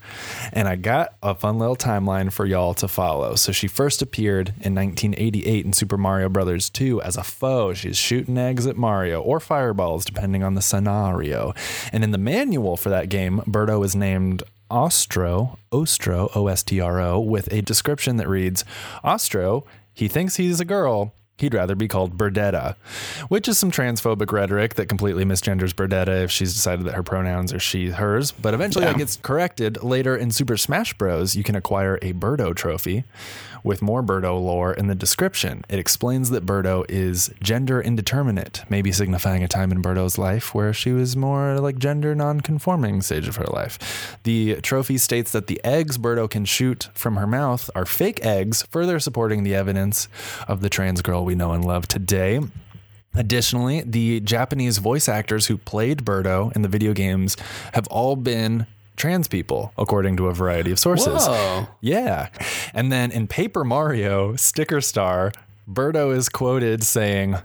And I got a fun little timeline for y'all to follow. So she first appeared in nineteen eighty-eight in Super Mario Brothers two as a foe. She's shooting eggs at Mario or fireballs, depending on the scenario. And in the manual for that game, Birdo is named Ostro, Ostro, O S T R O, with a description that reads, Ostro, he thinks he's a girl. He'd rather be called Birdetta, which is some transphobic rhetoric that completely misgenders Birdetta if she's decided that her pronouns are she, hers. But eventually yeah. that gets corrected. Later in Super Smash Bros., you can acquire a Birdo trophy with more Birdo lore in the description. It explains that Birdo is gender indeterminate, maybe signifying a time in Birdo's life where she was more like gender non-conforming stage of her life. The trophy states that the eggs Birdo can shoot from her mouth are fake eggs, further supporting the evidence of the trans girl we know and love today. Additionally, the Japanese voice actors who played Birdo in the video games have all been trans people, according to a variety of sources. Whoa. Yeah. And then in Paper Mario Sticker Star, Birdo is quoted saying,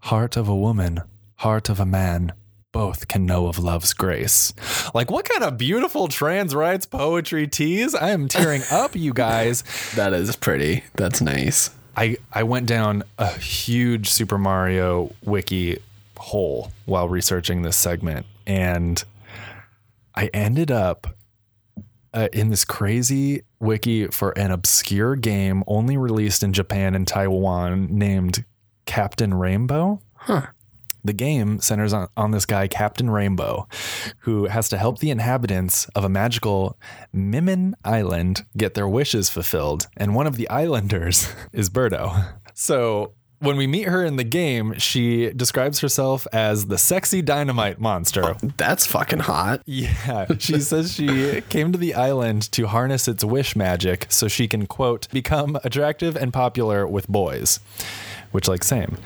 "Heart of a woman, heart of a man, both can know of love's grace." Like, what kind of beautiful trans rights poetry tease? I am tearing up, you guys. That is pretty. That's nice. I, I went down a huge Super Mario wiki hole while researching this segment, and I ended up uh, in this crazy wiki for an obscure game only released in Japan and Taiwan named Captain Rainbow. Huh. The game centers on, on this guy, Captain Rainbow, who has to help the inhabitants of a magical Mimin Island get their wishes fulfilled. And one of the islanders is Birdo. So when we meet her in the game, she describes herself as the sexy dynamite monster. Oh, that's fucking hot. Yeah. She says she came to the island to harness its wish magic so she can, quote, become attractive and popular with boys. Which, like, same.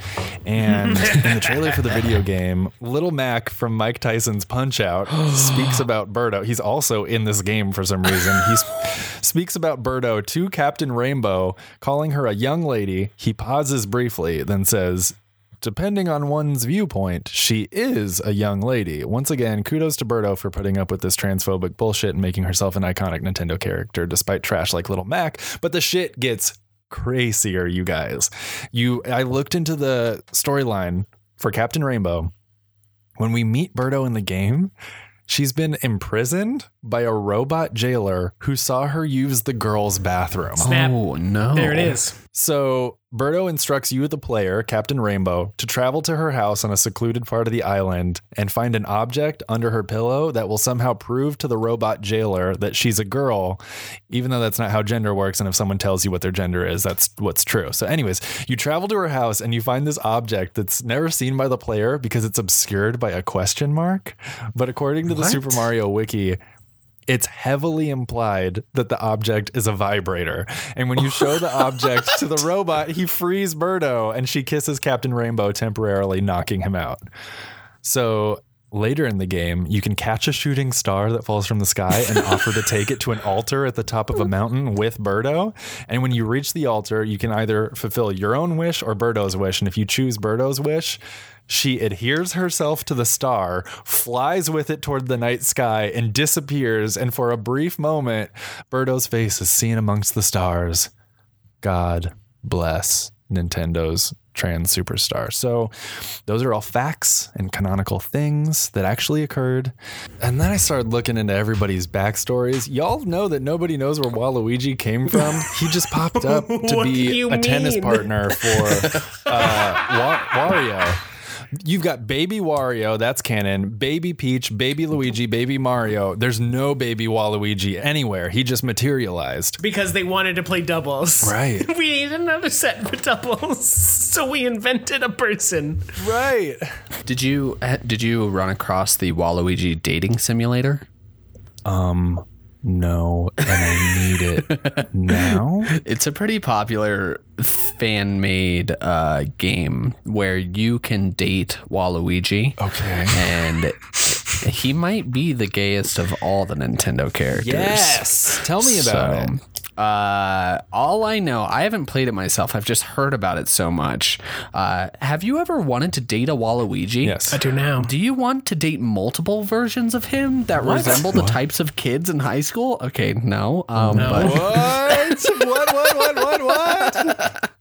And in the trailer for the video game, Little Mac from Mike Tyson's Punch-Out speaks about Birdo. He's also in this game for some reason. He sp- speaks about Birdo to Captain Rainbow, calling her a young lady. He pauses briefly, then says, depending on one's viewpoint, she is a young lady. Once again, kudos to Birdo for putting up with this transphobic bullshit and making herself an iconic Nintendo character, despite trash like Little Mac. But the shit gets crazier, you guys. You, I looked into the storyline for Captain Rainbow. When we meet Birdo in the game, she's been imprisoned by a robot jailer who saw her use the girls' bathroom. Snap. Oh, no. There it is. So Birdo instructs you, the player, Captain Rainbow, to travel to her house on a secluded part of the island and find an object under her pillow that will somehow prove to the robot jailer that she's a girl, even though that's not how gender works. And if someone tells you what their gender is, that's what's true. So anyways, you travel to her house and you find this object that's never seen by the player because it's obscured by a question mark. But according to the what? Super Mario Wiki, it's heavily implied that the object is a vibrator. And when you show the object to the robot, he frees Birdo and she kisses Captain Rainbow, temporarily knocking him out. So later in the game, you can catch a shooting star that falls from the sky and offer to take it to an altar at the top of a mountain with Birdo. And when you reach the altar, you can either fulfill your own wish or Birdo's wish. And if you choose Birdo's wish, she adheres herself to the star, flies with it toward the night sky, and disappears. And for a brief moment, Birdo's face is seen amongst the stars. God bless Nintendo's trans superstar. So those are all facts and canonical things that actually occurred. And then I started looking into everybody's backstories. Y'all know that nobody knows where Waluigi came from. He just popped up to be a mean? tennis partner for uh, Wario. You've got baby Wario, that's canon, baby Peach, baby Luigi, baby Mario. There's no baby Waluigi anywhere. He just materialized. Because they wanted to play doubles. Right. We need another set for doubles, so we invented a person. Right. Did you did you run across the Waluigi dating simulator? Um, no, and I need it now. It's a pretty popular fan-made uh, game where you can date Waluigi. Okay. And he might be the gayest of all the Nintendo characters. Yes. Tell me about so, it. Uh, all I know, I haven't played it myself. I've just heard about it so much. Uh, have you ever wanted to date a Waluigi? Yes. I do now. Do you want to date multiple versions of him that what? resemble what? the types of kids in high school? Okay, no. Um, no. But what? what? What? What? What?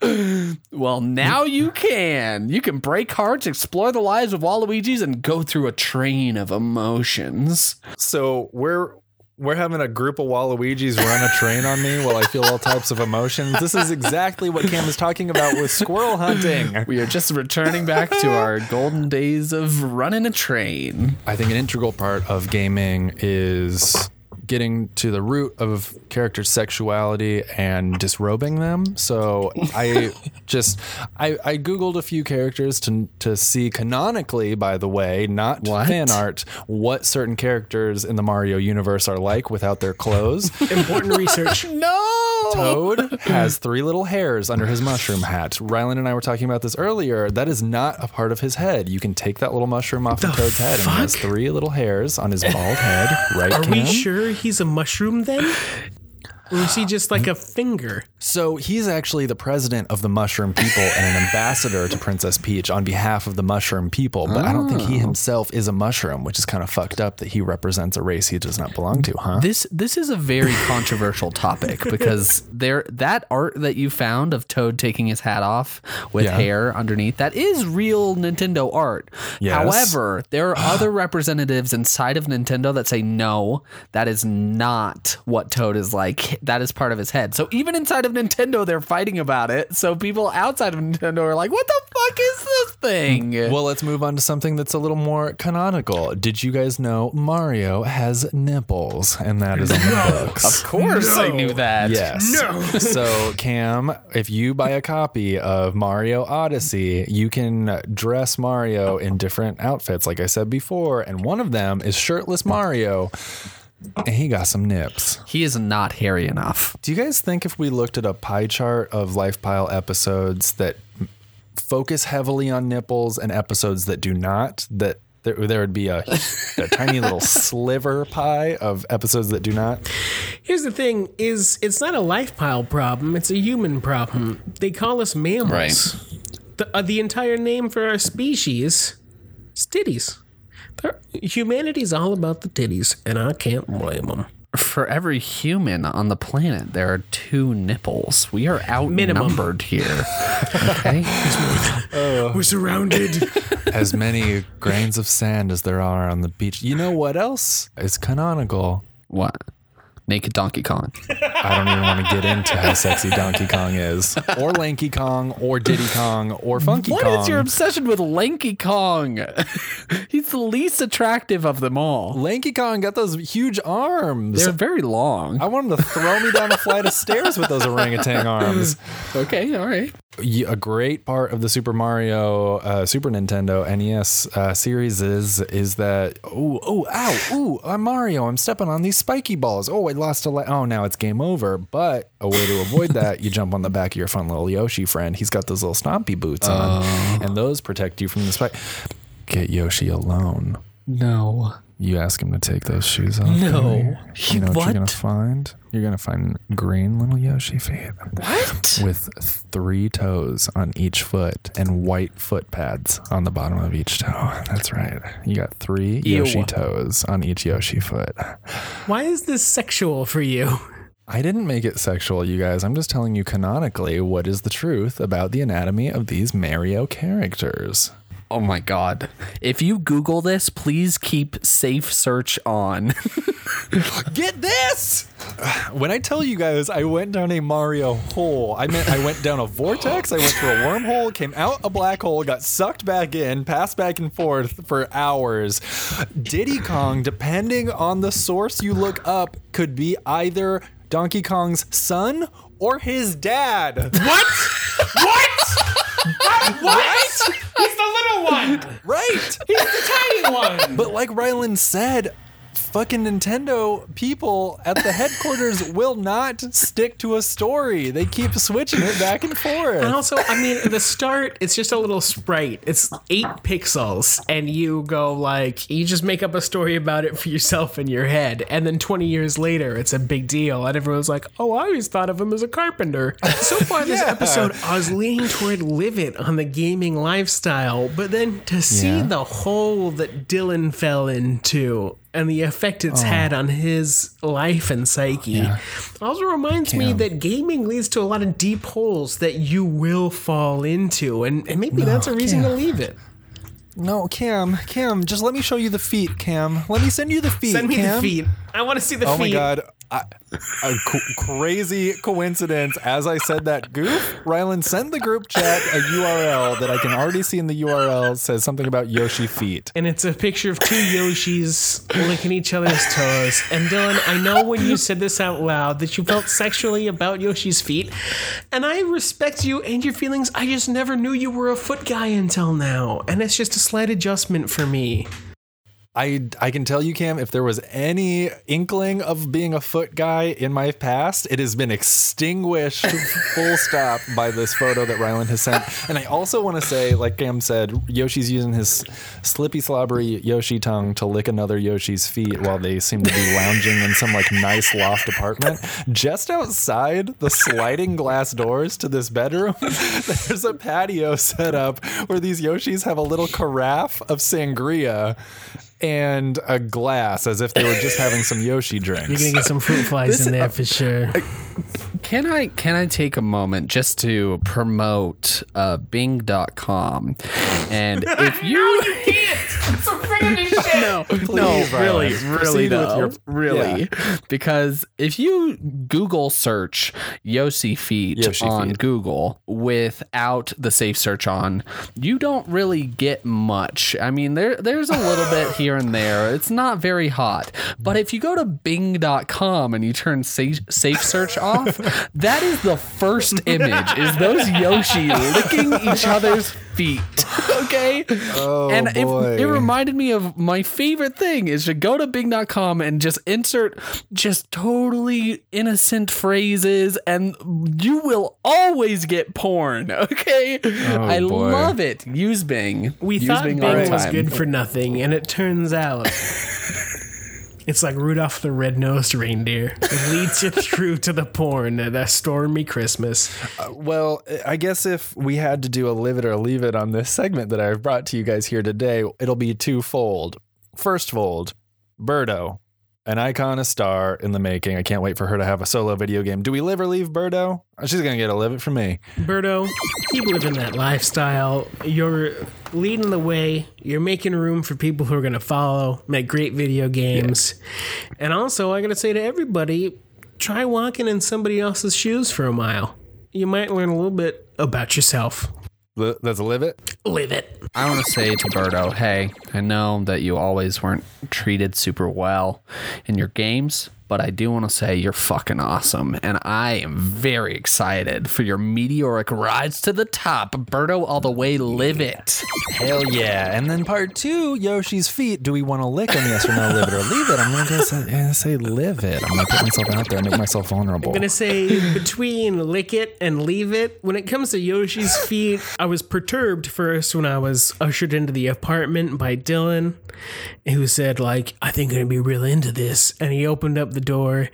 What? Well, now you can. You can break hearts, explore the lives of Waluigis, and go through a train of emotions. So we're... We're having a group of Waluigis run a train on me while I feel all types of emotions. This is exactly what Cam is talking about with squirrel hunting. We are just returning back to our golden days of running a train. I think an integral part of gaming is getting to the root of characters' sexuality and disrobing them. So I just, I, I Googled a few characters to to see canonically, by the way, not what? fan art, what certain characters in the Mario universe are like without their clothes. Important research. No! Toad has three little hairs under his mushroom hat. Ryland and I were talking about this earlier. That is not a part of his head. You can take that little mushroom off the of Toad's head, fuck? and he has three little hairs on his bald head. Right, Are Cam? we sure he's a mushroom then? Or is he just like a finger? So he's actually the president of the mushroom people and an ambassador to Princess Peach on behalf of the mushroom people. But oh. I don't think he himself is a mushroom, which is kind of fucked up that he represents a race he does not belong to, huh? This this is a very controversial topic because there that art that you found of Toad taking his hat off with yeah. hair underneath, that is real Nintendo art. Yes. However, there are other representatives inside of Nintendo that say, no, that is not what Toad is like. That is part of his head. So even inside of of Nintendo, they're fighting about it. So people outside of Nintendo are like, what the fuck is this thing? Well, let's move on to something that's a little more canonical. Did you guys know Mario has nipples? And that is in the no. books. Of course no. I knew that. Yes. No. So, Cam, if you buy a copy of Mario Odyssey, you can dress Mario in different outfits, like I said before. And one of them is shirtless Mario. And he got some nips. He is not hairy enough. Do you guys think if we looked at a pie chart of LifePile episodes that focus heavily on nipples and episodes that do not, that there, there would be a, a tiny little sliver pie of episodes that do not? Here's the thing, is it's not a LifePile problem. It's a human problem. They call us mammals. Right. The, uh, the entire name for our species is titties. Humanity's all about the titties, and I can't blame them. For every human on the planet, there are two nipples. We are outnumbered here. Okay, uh, we're surrounded. As many grains of sand as there are on the beach. You know what else is canonical? What? Naked Donkey Kong. I don't even want to get into how sexy Donkey Kong is, or Lanky Kong, or Diddy Kong, or Funky what Kong. What is your obsession with Lanky Kong? He's the least attractive of them all. Lanky Kong got those huge arms. They're very long. I wanted to throw me down a flight of stairs with those orangutan arms. Okay, all right. A great part of the Super Mario, uh, Super Nintendo N E S uh, series is is that oh oh ow ooh I'm Mario, I'm stepping on these spiky balls. Oh, I lost a life. Oh, now it's game over. But a way to avoid that, you jump on the back of your fun little Yoshi friend. He's got those little stompy boots uh. on, and those protect you from the spike. Get Yoshi alone. No. You ask him to take those shoes off. No. You know what, what you're going to find? You're going to find green little Yoshi feet. What? With three toes on each foot and white foot pads on the bottom of each toe. That's right. You got three Ew. Yoshi toes on each Yoshi foot. Why is this sexual for you? I didn't make it sexual, you guys. I'm just telling you canonically what is the truth about the anatomy of these Mario characters. Oh my God. If you Google this, please keep safe search on. Get this! When I tell you guys I went down a Mario hole, I meant I went down a vortex, I went through a wormhole, came out a black hole, got sucked back in, passed back and forth for hours. Diddy Kong, depending on the source you look up, could be either Donkey Kong's son or his dad. What? What? What? What? He's the little one. Right. He's the tiny one. But like Ryland said, fucking Nintendo people at the headquarters will not stick to a story. They keep switching it back and forth. And also, I mean, at the start, it's just a little sprite. It's eight pixels. And you go like, you just make up a story about it for yourself in your head. And then twenty years later, it's a big deal. And everyone's like, oh, I always thought of him as a carpenter. So far this yeah. episode, I was leaning toward Live It on the gaming lifestyle. But then to see yeah. the hole that Dylan fell into and the effect it's oh. had on his life and psyche yeah. also reminds me that gaming leads to a lot of deep holes that you will fall into. And, and maybe no, that's a reason Cam. to leave it. No, Cam, Cam, just let me show you the feet, Cam. Let me send you the feet, Send me Cam. the feet. I want to see the oh feet. Oh, my God. I, a co- crazy coincidence. As I said that goof, Ryland sent the group chat a U R L that I can already see in the U R L says something about Yoshi feet. And it's a picture of two Yoshis licking each other's toes. And Dylan, I know when you said this out loud that you felt sexually about Yoshi's feet. And I respect you and your feelings. I just never knew you were a foot guy until now. And it's just a slight adjustment for me. I, I can tell you, Cam, if there was any inkling of being a foot guy in my past, it has been extinguished full stop by this photo that Ryland has sent. And I also want to say, like Cam said, Yoshi's using his slippy, slobbery Yoshi tongue to lick another Yoshi's feet while they seem to be lounging in some like nice loft apartment. Just outside the sliding glass doors to this bedroom, there's a patio set up where these Yoshis have a little carafe of sangria and a glass, as if they were just having some Yoshi drinks. You're going to get some fruit flies this, in there uh, for sure. Can I can I take a moment just to promote uh, Bing dot com? And if you no, you can't. It's a friggin' shit. No, Please, no, really, Ryland. really, no, your, really, yeah. Because if you Google search Yoshi feet Yoshi on feet. Google without the safe search on, you don't really get much. I mean, there there's a little bit here and there. It's not very hot. But if you go to Bing dot com and you turn safe safe search off, that is the first image, is those Yoshi licking each other's feet. Okay? Oh, and it, it reminded me of my favorite thing is to go to Bing dot com and just insert just totally innocent phrases and you will always get porn. Okay? Oh, I boy. love it. Use Bing. We Use thought Bing, Bing was good for nothing, and it turns out... It's like Rudolph the Red-Nosed Reindeer. It leads you through to the porn at a stormy Christmas. Uh, well, I guess if we had to do a live it or leave it on this segment that I've brought to you guys here today, it'll be twofold. First fold, Birdo, an icon, a star in the making. I can't wait for her to have a solo video game. Do we live or leave Birdo? She's going to get a live it from me. Birdo, keep living that lifestyle. You're leading the way. You're making room for people who are going to follow, make great video games. Yes. And also, I got to say to everybody, try walking in somebody else's shoes for a mile. You might learn a little bit about yourself. L- that's a live it? Live it. I want to say to Birdo, hey, I know that you always weren't treated super well in your games, but I do want to say you're fucking awesome. And I am very excited for your meteoric rise to the top. Birdo all the way, live it. Hell yeah. And then part two, Yoshi's feet. Do we want to lick them? Yes or no, live it or leave it? I'm going to say live it. I'm going to put myself out there and make myself vulnerable. I'm going to say between lick it and leave it. When it comes to Yoshi's feet, I was perturbed first when I was ushered into the apartment by Dylan, who said, like, I think I'm going to be real into this. And he opened up the door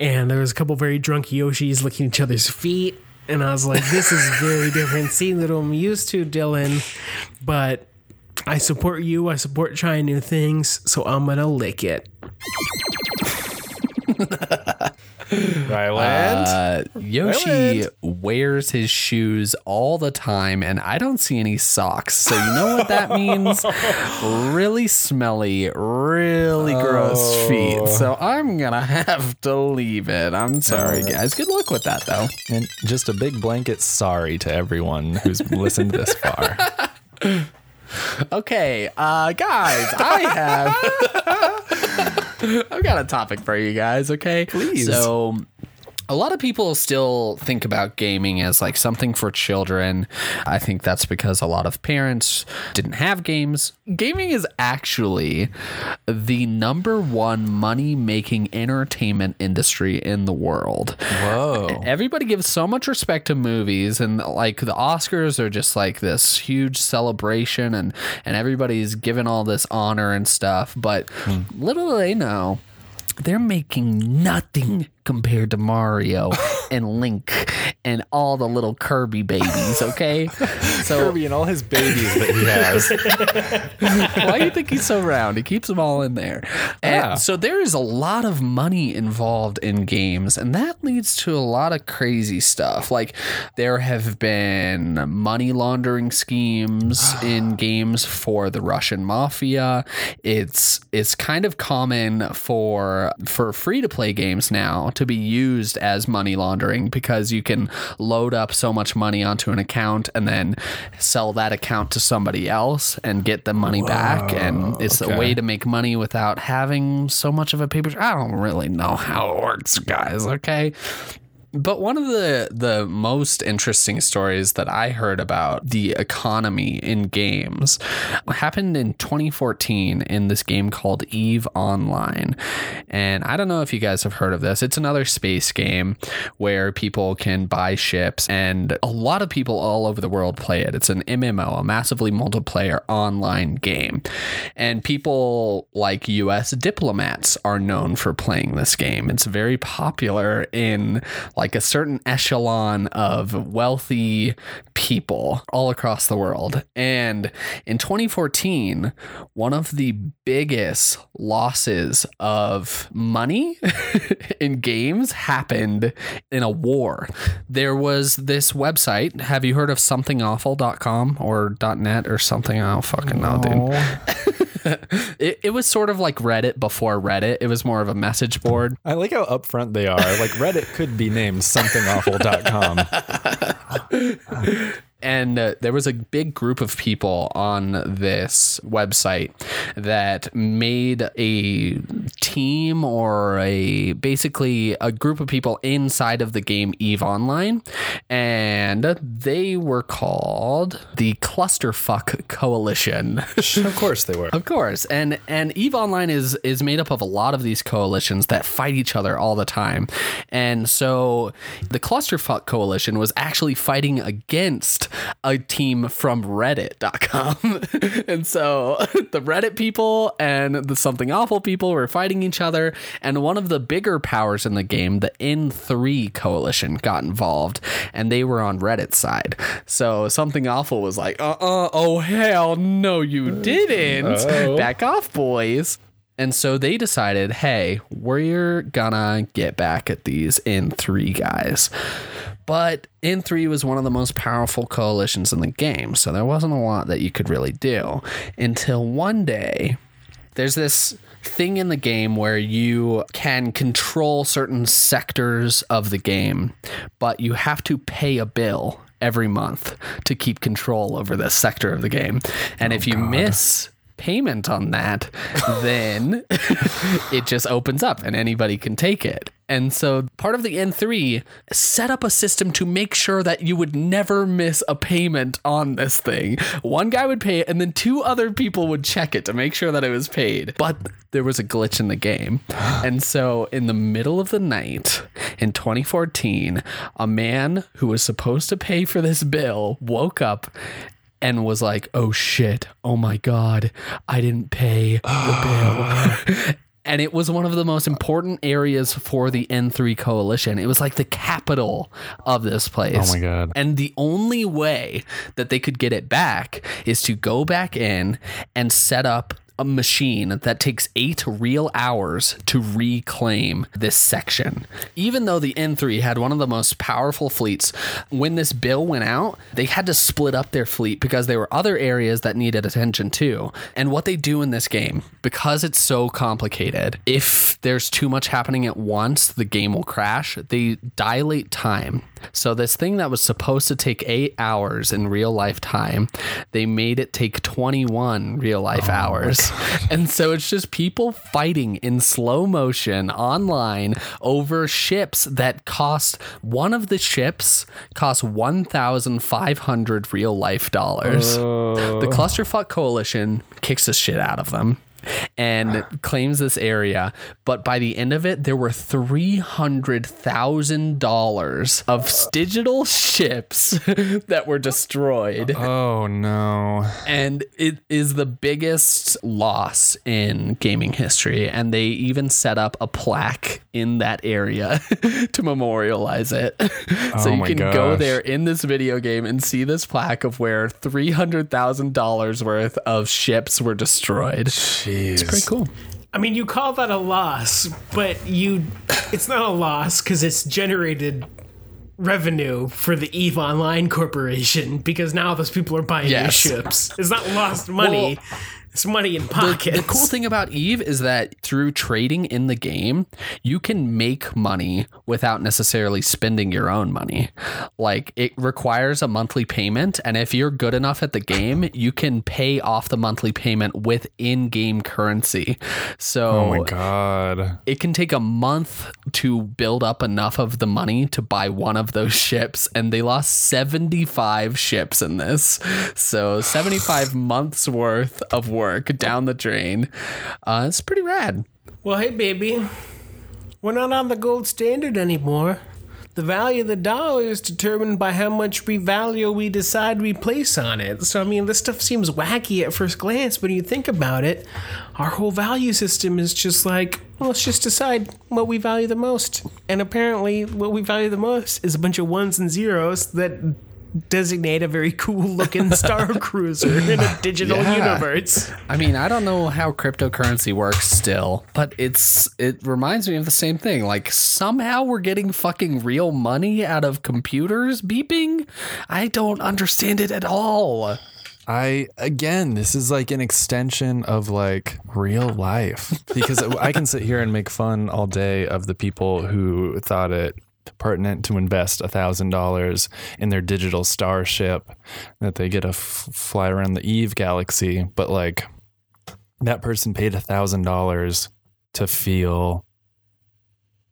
and there was a couple very drunk Yoshis licking each other's feet, and I was like, this is very different scene that I'm used to, Dylan, but I support you, I support trying new things, so I'm gonna lick it. Ryland. Uh, Yoshi Ryland. wears his shoes all the time, and I don't see any socks. So you know what that means? Really smelly, really oh. gross feet. So I'm gonna have to leave it. I'm sorry, uh, guys. Good luck with that, though. And just a big blanket sorry to everyone who's listened this far. Okay, uh, guys, I have. I've got a topic for you guys, okay? Please. So, a lot of people still think about gaming as like something for children. I think that's because a lot of parents didn't have games. Gaming is actually the number one money-making entertainment industry in the world. Whoa. Everybody gives so much respect to movies, and like the Oscars are just like this huge celebration, and, and everybody's given all this honor and stuff, but hmm. little do they know, they're making nothing compared to Mario and Link and all the little Kirby babies, okay? So, Kirby and all his babies that he has. Why do you think he's so round? He keeps them all in there. And yeah. So there is a lot of money involved in games, and that leads to a lot of crazy stuff. Like, there have been money laundering schemes in games for the Russian mafia. It's it's kind of common for for free-to-play games now to be used as money laundering, because you can load up so much money onto an account and then sell that account to somebody else and get the money Whoa, back. And it's okay. a way to make money without having so much of a paper. I don't really know how it works, guys. Okay. But one of the, the most interesting stories that I heard about the economy in games happened in twenty fourteen in this game called Eve Online. And I don't know if you guys have heard of this. It's another space game where people can buy ships, and a lot of people all over the world play it. It's an M M O, a massively multiplayer online game. And people like U S diplomats are known for playing this game. It's very popular in like a certain echelon of wealthy people all across the world. And in twenty fourteen, one of the biggest losses of money in games happened in a war. There was this website. Have you heard of something awful dot com or .net or something? I don't fucking know, dude. It, it was sort of like Reddit before Reddit. It was more of a message board. I like how upfront they are. Like Reddit could be named something awful dot com. And uh, there was a big group of people on this website that made a team or a basically a group of people inside of the game Eve Online. And they were called the Clusterfuck Coalition. Of course they were. Of course. And and Eve Online is, is made up of a lot of these coalitions that fight each other all the time. And so the Clusterfuck Coalition was actually fighting against a team from reddit dot com. And so the Reddit people and the Something Awful people were fighting each other, and one of the bigger powers in the game, the N three Coalition, got involved, and they were on Reddit's side. So Something Awful was like, uh-uh, oh hell no you didn't, oh. Back off boys. And so they decided, hey, we're gonna get back at these N three guys. But N three was one of the most powerful coalitions in the game, so there wasn't a lot that you could really do. Until one day, there's this thing in the game where you can control certain sectors of the game, but you have to pay a bill every month to keep control over this sector of the game. And oh, if you God. miss... payment on that, then it just opens up and anybody can take it. And so part of the N three set up a system to make sure that you would never miss a payment on this thing. One guy would pay it, and then two other people would check it to make sure that it was paid. But there was a glitch in the game. And so in the middle of the night in twenty fourteen, a man who was supposed to pay for this bill woke up and was like, oh shit, oh my God, I didn't pay the bill. And it was one of the most important areas for the N three Coalition. It was like the capital of this place. Oh my God. And the only way that they could get it back is to go back in and set up a machine that takes eight real hours to reclaim this section. Even though the N three had one of the most powerful fleets, when this bill went out, they had to split up their fleet because there were other areas that needed attention too. And what they do in this game, because it's so complicated, if there's too much happening at once, the game will crash. They dilate time. So this thing that was supposed to take eight hours in real life time, they made it take twenty-one real life oh hours. And so it's just people fighting in slow motion online over ships that cost, one of the ships cost one thousand five hundred real life dollars. Oh. The Clusterfuck Coalition kicks the shit out of them and claims this area, but by the end of it, there were three hundred thousand dollars of digital ships that were destroyed. Oh no! And it is the biggest loss in gaming history, and they even set up a plaque in that area to memorialize it. Oh, so you can gosh. go there in this video game and see this plaque of where three hundred thousand dollars worth of ships were destroyed. Jeez. It's pretty cool. I mean, you call that a loss, but you it's not a loss because it's generated revenue for the Eve Online Corporation because now those people are buying yes. new ships. It's not lost money. Well, it's money in pockets. The, the cool thing about Eve is that through trading in the game, you can make money without necessarily spending your own money. Like, it requires a monthly payment, and if you're good enough at the game, you can pay off the monthly payment with in-game currency. So oh my God. It can take a month to build up enough of the money to buy one of those ships, and they lost seventy-five ships in this. So seventy-five months worth of work down the drain. Uh, it's pretty rad. Well, hey, baby. We're not on the gold standard anymore. The value of the dollar is determined by how much we value we decide we place on it. So, I mean, this stuff seems wacky at first glance, but when you think about it, our whole value system is just like well, let's just decide what we value the most. And apparently what we value the most is a bunch of ones and zeros that designate a very cool-looking star cruiser in a digital yeah. universe. I mean, I don't know how cryptocurrency works still, but it's it reminds me of the same thing. Like, somehow we're getting fucking real money out of computers beeping? I don't understand it at all. I, again, this is like an extension of like real life, because I can sit here and make fun all day of the people who thought it pertinent to invest a thousand dollars in their digital starship that they get to f- fly around the Eve galaxy. But like, that person paid a thousand dollars to feel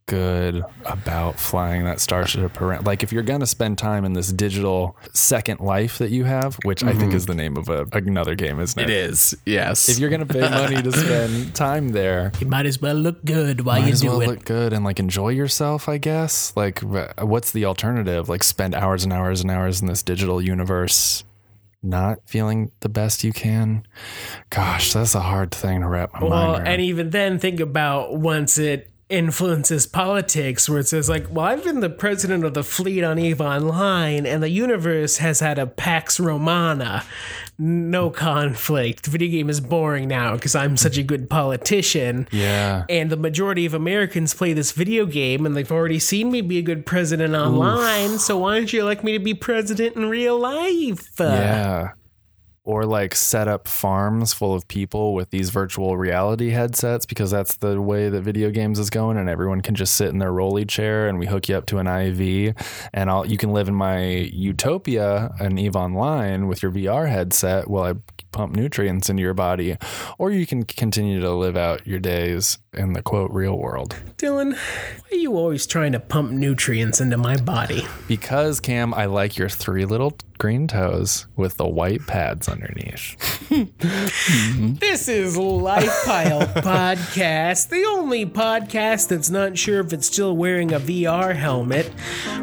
good about flying that starship around. Like, if you're going to spend time in this digital second life that you have, which mm-hmm. I think is the name of a, another game, isn't it? It is, yes. If you're going to pay money to spend time there, you might as well look good while you do it. Might as well look good and like enjoy yourself, I guess. Like, what's the alternative? Like, spend hours and hours and hours in this digital universe not feeling the best you can. Gosh, that's a hard thing to wrap my well, mind around. And even then, think about once it influences politics, where it says like, well, I've been the president of the fleet on Eve Online, and the universe has had a Pax Romana, no conflict. The video game is boring now because I'm such a good politician. Yeah. And the majority of Americans play this video game, and they've already seen me be a good president online. Oof. So why don't you like me to be president in real life? Yeah. Or like set up farms full of people with these virtual reality headsets, because that's the way that video games is going, and everyone can just sit in their rolly chair and we hook you up to an I V, and I'll, you can live in my utopia on Eve Online with your V R headset while I pump nutrients into your body. Or you can continue to live out your days in the quote real world. Dylan, why are you always trying to pump nutrients into my body? Because, Cam, I like your three little green toes with the white pads underneath. mm-hmm. This is Life Pile Podcast, the only podcast that's not sure if it's still wearing a V R helmet.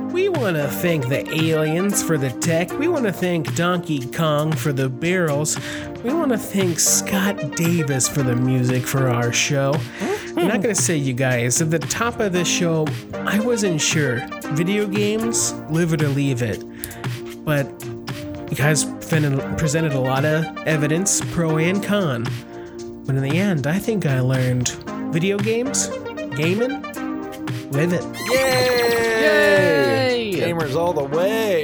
We want to thank the aliens for the tech. We want to thank Donkey Kong for the barrels. We want to thank Scott Davis for the music for our show. I'm not going to say, you guys, at the top of this show, I wasn't sure. Video games, live it or leave it. But you guys presented a lot of evidence, pro and con. But in the end, I think I learned video games, gaming, live it. Yay! Yay! Gamers all the way.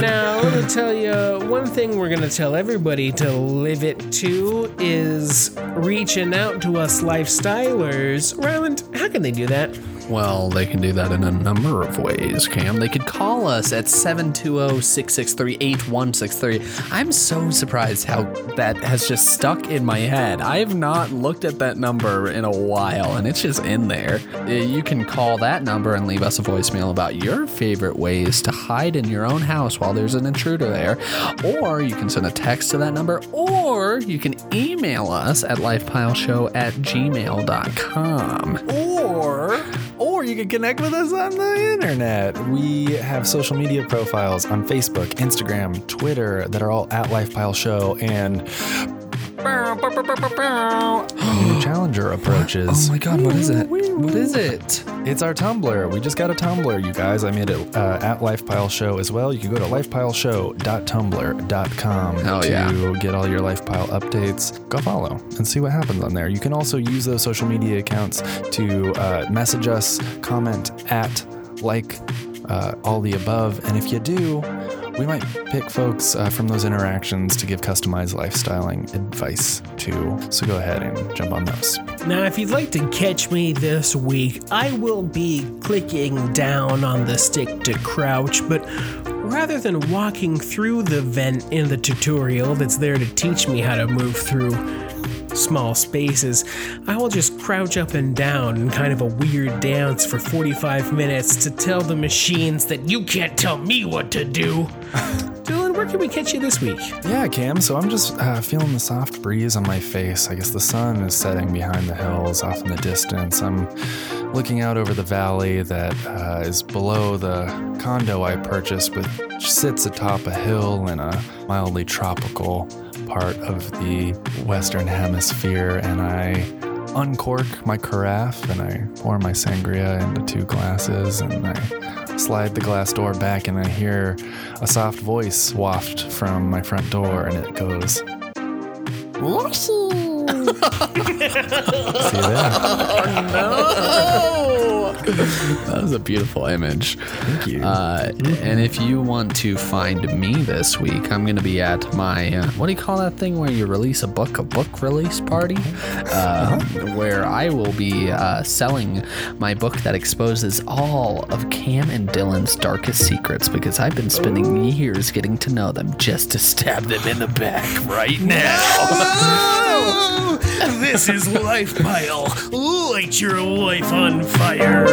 Now, let me tell you, one thing we're going to tell everybody to live it to is reaching out to us lifestylers. Ryland, how can they do that? Well, they can do that in a number of ways, Cam. They could call us at seven two zero, six six three, eight one six three. I'm so surprised how that has just stuck in my head. I have not looked at that number in a while, and it's just in there. You can call that number and leave us a voicemail about your favorite ways to hide in your own house while there's an intruder there. Or you can send a text to that number, or you can email us at lifepileshow at gmail dot com. Or... Or you can connect with us on the internet. We have social media profiles on Facebook, Instagram, Twitter that are all at Lifepile Show, and new challenger approaches. Oh my god, what is it? What is it? It's our Tumblr. We just got a Tumblr, you guys. I made it uh, at Lifepile Show as well. You can go to lifepileshow dot tumblr dot com Hell to yeah. get all your Lifepile updates. Go follow and see what happens on there. You can also use those social media accounts to uh, message us, comment, at, like, uh, all the above. And if you do, we might pick folks uh, from those interactions to give customized lifestyling advice to. So go ahead and jump on those. Now, if you'd like to catch me this week, I will be clicking down on the stick to crouch, but rather than walking through the vent in the tutorial that's there to teach me how to move through small spaces, I will just crouch up and down in kind of a weird dance for forty-five minutes to tell the machines that you can't tell me what to do. Dylan, where can we catch you this week? Yeah, Cam, so I'm just uh, feeling the soft breeze on my face. I guess the sun is setting behind the hills off in the distance. I'm looking out over the valley that uh, is below the condo I purchased, which sits atop a hill in a mildly tropical part of the Western Hemisphere, and I uncork my carafe and I pour my sangria into two glasses and I slide the glass door back and I hear a soft voice waft from my front door and it goes, Yoshi! See that? Oh no! That was a beautiful image. Thank you. Uh, mm-hmm. And if you want to find me this week, I'm going to be at my uh, what do you call that thing where you release a book, a book release party, uh, uh-huh. where I will be uh, selling my book that exposes all of Cam and Dylan's darkest secrets because I've been spending Ooh. years getting to know them just to stab them in the back right now. Ooh, this is Life Pile. Light your life on fire.